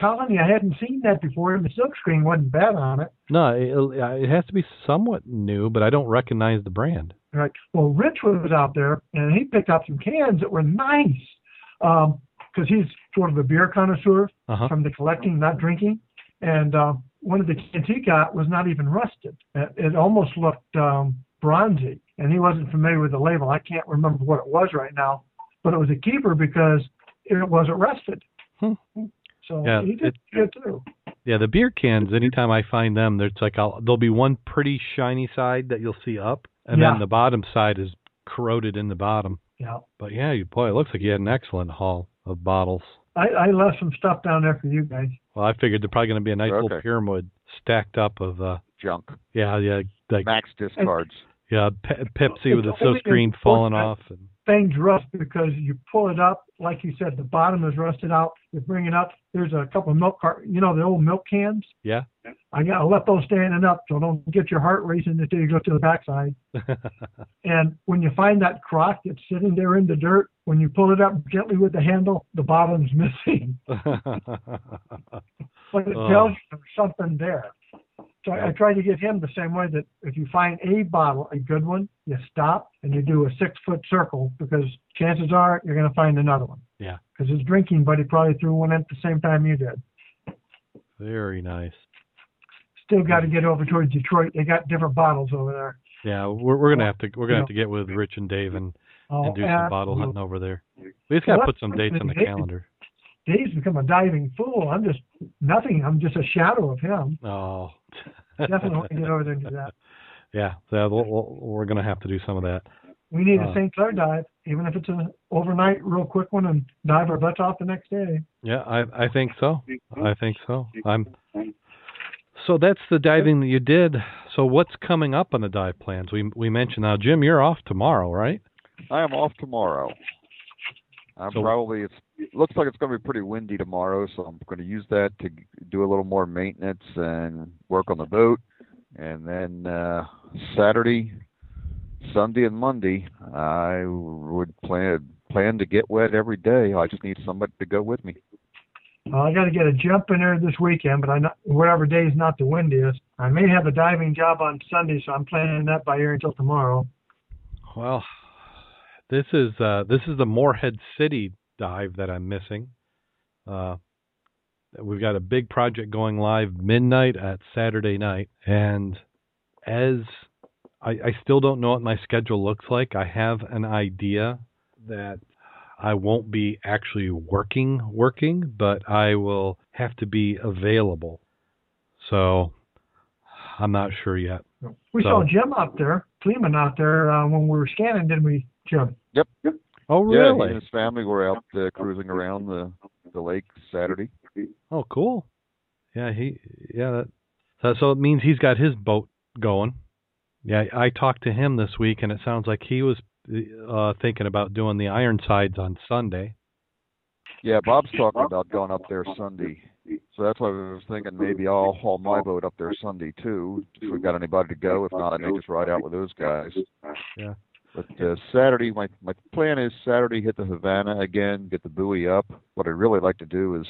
seen that before, and the silkscreen wasn't bad on it. No, it has to be somewhat new, but I don't recognize the brand. Right. Well, Rich was out there, and he picked up some cans that were nice, because he's sort of a beer connoisseur from the collecting, not drinking. And one of the cans he got was not even rusted. It almost looked bronzy, and he wasn't familiar with the label. I can't remember what it was right now, but it was a keeper because it wasn't rusted. Hmm. So yeah, he did good too. Yeah, the beer cans, anytime I find them, there's like there'll be one pretty shiny side that you'll see up, and then the bottom side is corroded in the bottom. Yeah. But yeah, boy, it looks like you had an excellent haul of bottles. I left some stuff down there for you guys. Well, I figured they're probably going to be a nice little pyramid stacked up of junk. Yeah, like Max discards. Yeah, Pepsi with the silkscreen falling off. And things rust because you pull it up, like you said, the bottom is rusted out. You bring it up. There's a couple of milk cartons. You know the old milk cans? Yeah. I left those standing up, so don't get your heart racing until you go to the backside. And when you find that crock that's sitting there in the dirt, when you pull it up gently with the handle, the bottom's missing. But it tells you there's something there. So I try to get him the same way that if you find a bottle, a good one, you stop and you do a 6-foot circle because chances are you're going to find another one. Yeah. Because his drinking buddy probably threw one at the same time you did. Very nice. Still got to get over towards Detroit. They got different bottles over there. Yeah, we're gonna have to get with Rich and Dave and do some bottle hunting over there. We just gotta put some dates on the calendar. Dave's become a diving fool. I'm just nothing. I'm just a shadow of him. Oh. Definitely want to get over there and do that. Yeah, so we're going to have to do some of that. We need a St. Clair dive. even if it's an overnight real quick one, and dive our butts off the next day. Yeah, I think so. I think so. So that's the diving that you did. So what's coming up on the dive plans? We mentioned now, Jim, you're off tomorrow, right? I am off tomorrow. It looks like it's going to be pretty windy tomorrow, so I'm going to use that to do a little more maintenance and work on the boat. And then Saturday, Sunday, and Monday, I would plan to get wet every day. I just need somebody to go with me. I got to get a jump in there this weekend, but whatever day is not the windiest. I may have a diving job on Sunday, so I'm planning that by ear until tomorrow. Well, this is the Moorhead City dive that I'm missing. We've got a big project going live midnight at Saturday night, and as I still don't know what my schedule looks like, I have an idea that I won't be actually working, but I will have to be available. So I'm not sure yet. We saw Jim out there, Kleeman out there when we were scanning, didn't we, Jim? Yep. Oh, really? Yeah, he and his family were out cruising around the lake Saturday. Oh, cool. Yeah, so it means he's got his boat going. Yeah, I talked to him this week, and it sounds like he was thinking about doing the Ironsides on Sunday. Yeah, Bob's talking about going up there Sunday. So that's why I was thinking maybe I'll haul my boat up there Sunday, too, if we've got anybody to go. If not, I may just ride out with those guys. Yeah. But Saturday, my plan is Saturday hit the Havana again, get the buoy up. What I'd really like to do is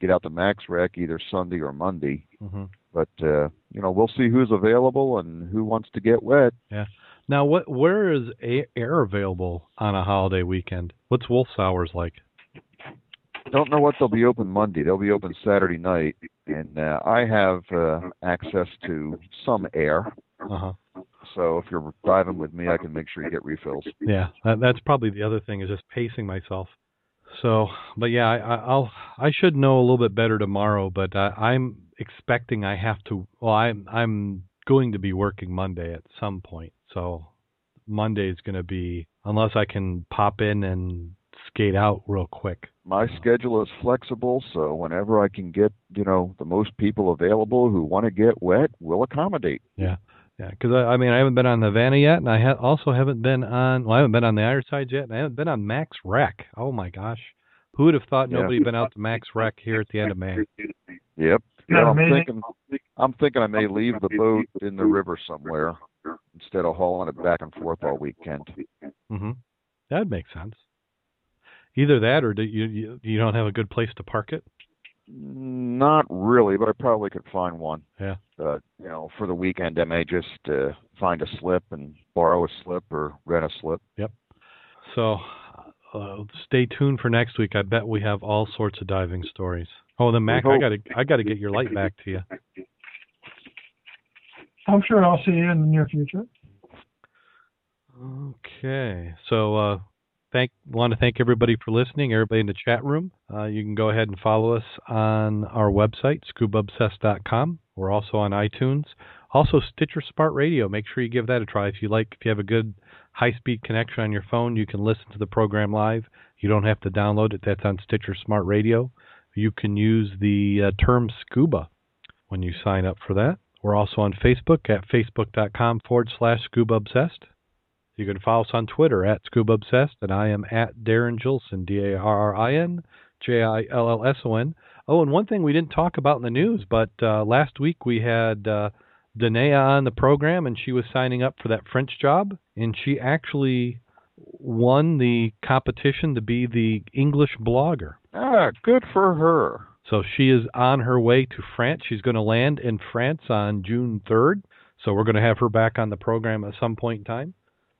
get out the Max Rack either Sunday or Monday. Mm-hmm. But we'll see who's available and who wants to get wet. Yeah. Now, where is air available on a holiday weekend? What's Wolf's hours like? Don't know what they'll be open Monday. They'll be open Saturday night, and I have access to some air. Uh-huh. So if you're diving with me, I can make sure you get refills. Yeah, that's probably the other thing, is just pacing myself. So, but yeah, I should know a little bit better tomorrow. But I'm expecting I have to. Well, I'm going to be working Monday at some point. So Monday is going to be, unless I can pop in and skate out real quick. My schedule is flexible, so whenever I can get the most people available who want to get wet, we'll accommodate. Yeah. Yeah, because I haven't been on the Havana yet, and I also haven't been on. Well, I haven't been on the Ironsides yet, and I haven't been on Max Rack. Oh my gosh, who would have thought nobody had been out to Max Rack here at the end of May? Yep. Yeah, I'm thinking I may leave the boat in the river somewhere instead of hauling it back and forth all weekend. Mm-hmm. That makes sense. Either that, or do you don't have a good place to park it? Not really, but I probably could find one. Yeah. For the weekend, I may just find a slip and borrow a slip or rent a slip. Yep. So stay tuned for next week. I bet we have all sorts of diving stories. Oh, then Mac, I gotta get your light back to you. I'm sure I'll see you in the near future. Okay. So. Want to thank everybody for listening, everybody in the chat room. You can go ahead and follow us on our website, scoobobsessed.com. We're also on iTunes. Also, Stitcher Smart Radio. Make sure you give that a try. If you have a good high-speed connection on your phone, you can listen to the program live. You don't have to download it. That's on Stitcher Smart Radio. You can use the term scuba when you sign up for that. We're also on Facebook at facebook.com/scubaobsessed. You can follow us on Twitter at Scuba Obsessed, and I am at Darren Jilson, DarrinJillson. Oh, and one thing we didn't talk about in the news, but last week we had Danae on the program, and she was signing up for that French job, and she actually won the competition to be the English blogger. Ah, good for her. So she is on her way to France. She's going to land in France on June 3rd, so we're going to have her back on the program at some point in time.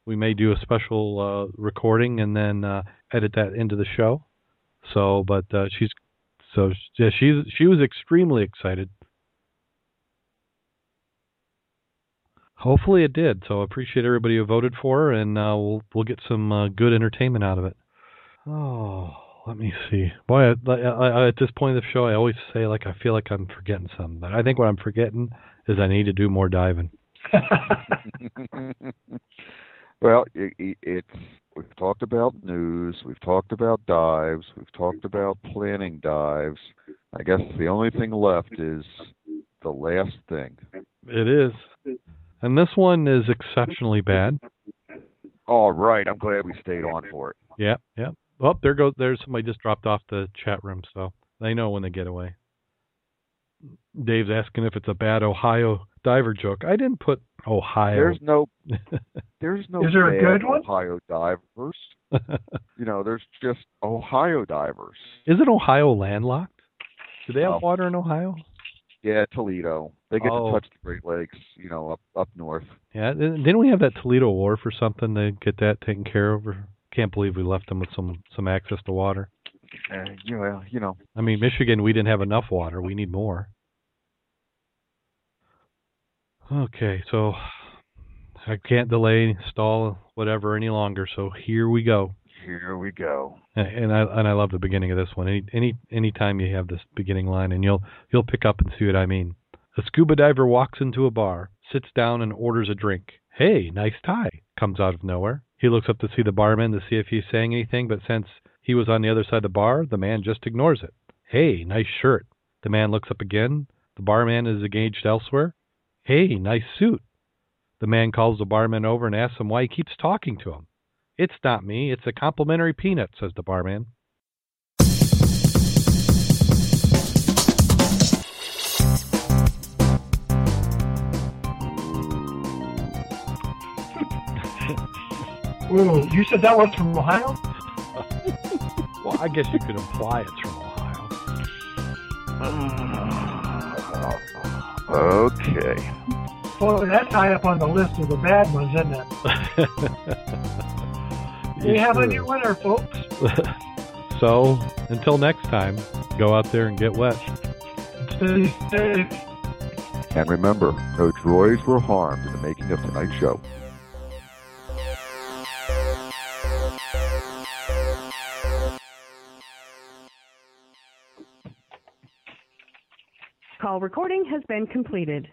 We may do a special recording and then edit that into the show. So, but she was extremely excited. Hopefully it did. So, I appreciate everybody who voted for her, and we'll get some good entertainment out of it. Oh, let me see. Boy, I, at this point of the show, I always say I feel like I'm forgetting something, but I think what I'm forgetting is I need to do more diving. Well, it's We've talked about news. We've talked about dives. We've talked about planning dives. I guess the only thing left is the last thing. It is. And this one is exceptionally bad. All right. I'm glad we stayed on for it. Yeah, yeah. Oh, there goes. There's somebody just dropped off the chat room, so they know when they get away. Dave's asking if it's a bad Ohio diver joke. I didn't put Ohio. There's no Is there a good one? Ohio divers. You know, there's just Ohio divers. Isn't Ohio landlocked? Do they have water in Ohio? Yeah, Toledo. They get to touch the Great Lakes, you know, up north. Yeah, didn't we have that Toledo wharf or something to get that taken care of? Can't believe we left them with some access to water. You know. I mean, Michigan, we didn't have enough water. We need more. Okay, so I can't delay, stall, whatever any longer. So here we go. Here we go. And I love the beginning of this one. Any time you have this beginning line, and you'll pick up and see what I mean. A scuba diver walks into a bar, sits down, and orders a drink. Hey, nice tie, comes out of nowhere. He looks up to see the barman to see if he's saying anything, but since he was on the other side of the bar, the man just ignores it. Hey, nice shirt. The man looks up again. The barman is engaged elsewhere. Hey, nice suit. The man calls the barman over and asks him why he keeps talking to him. It's not me. It's a complimentary peanut, says the barman. Ooh, you said that one's from Ohio? Well, I guess you could imply it's from Ohio. Okay. Well, that's high up on the list of the bad ones, isn't it? We have a new winner, folks. So, until next time, go out there and get wet. Stay safe. And remember, no droids were harmed in the making of tonight's show. Call recording has been completed.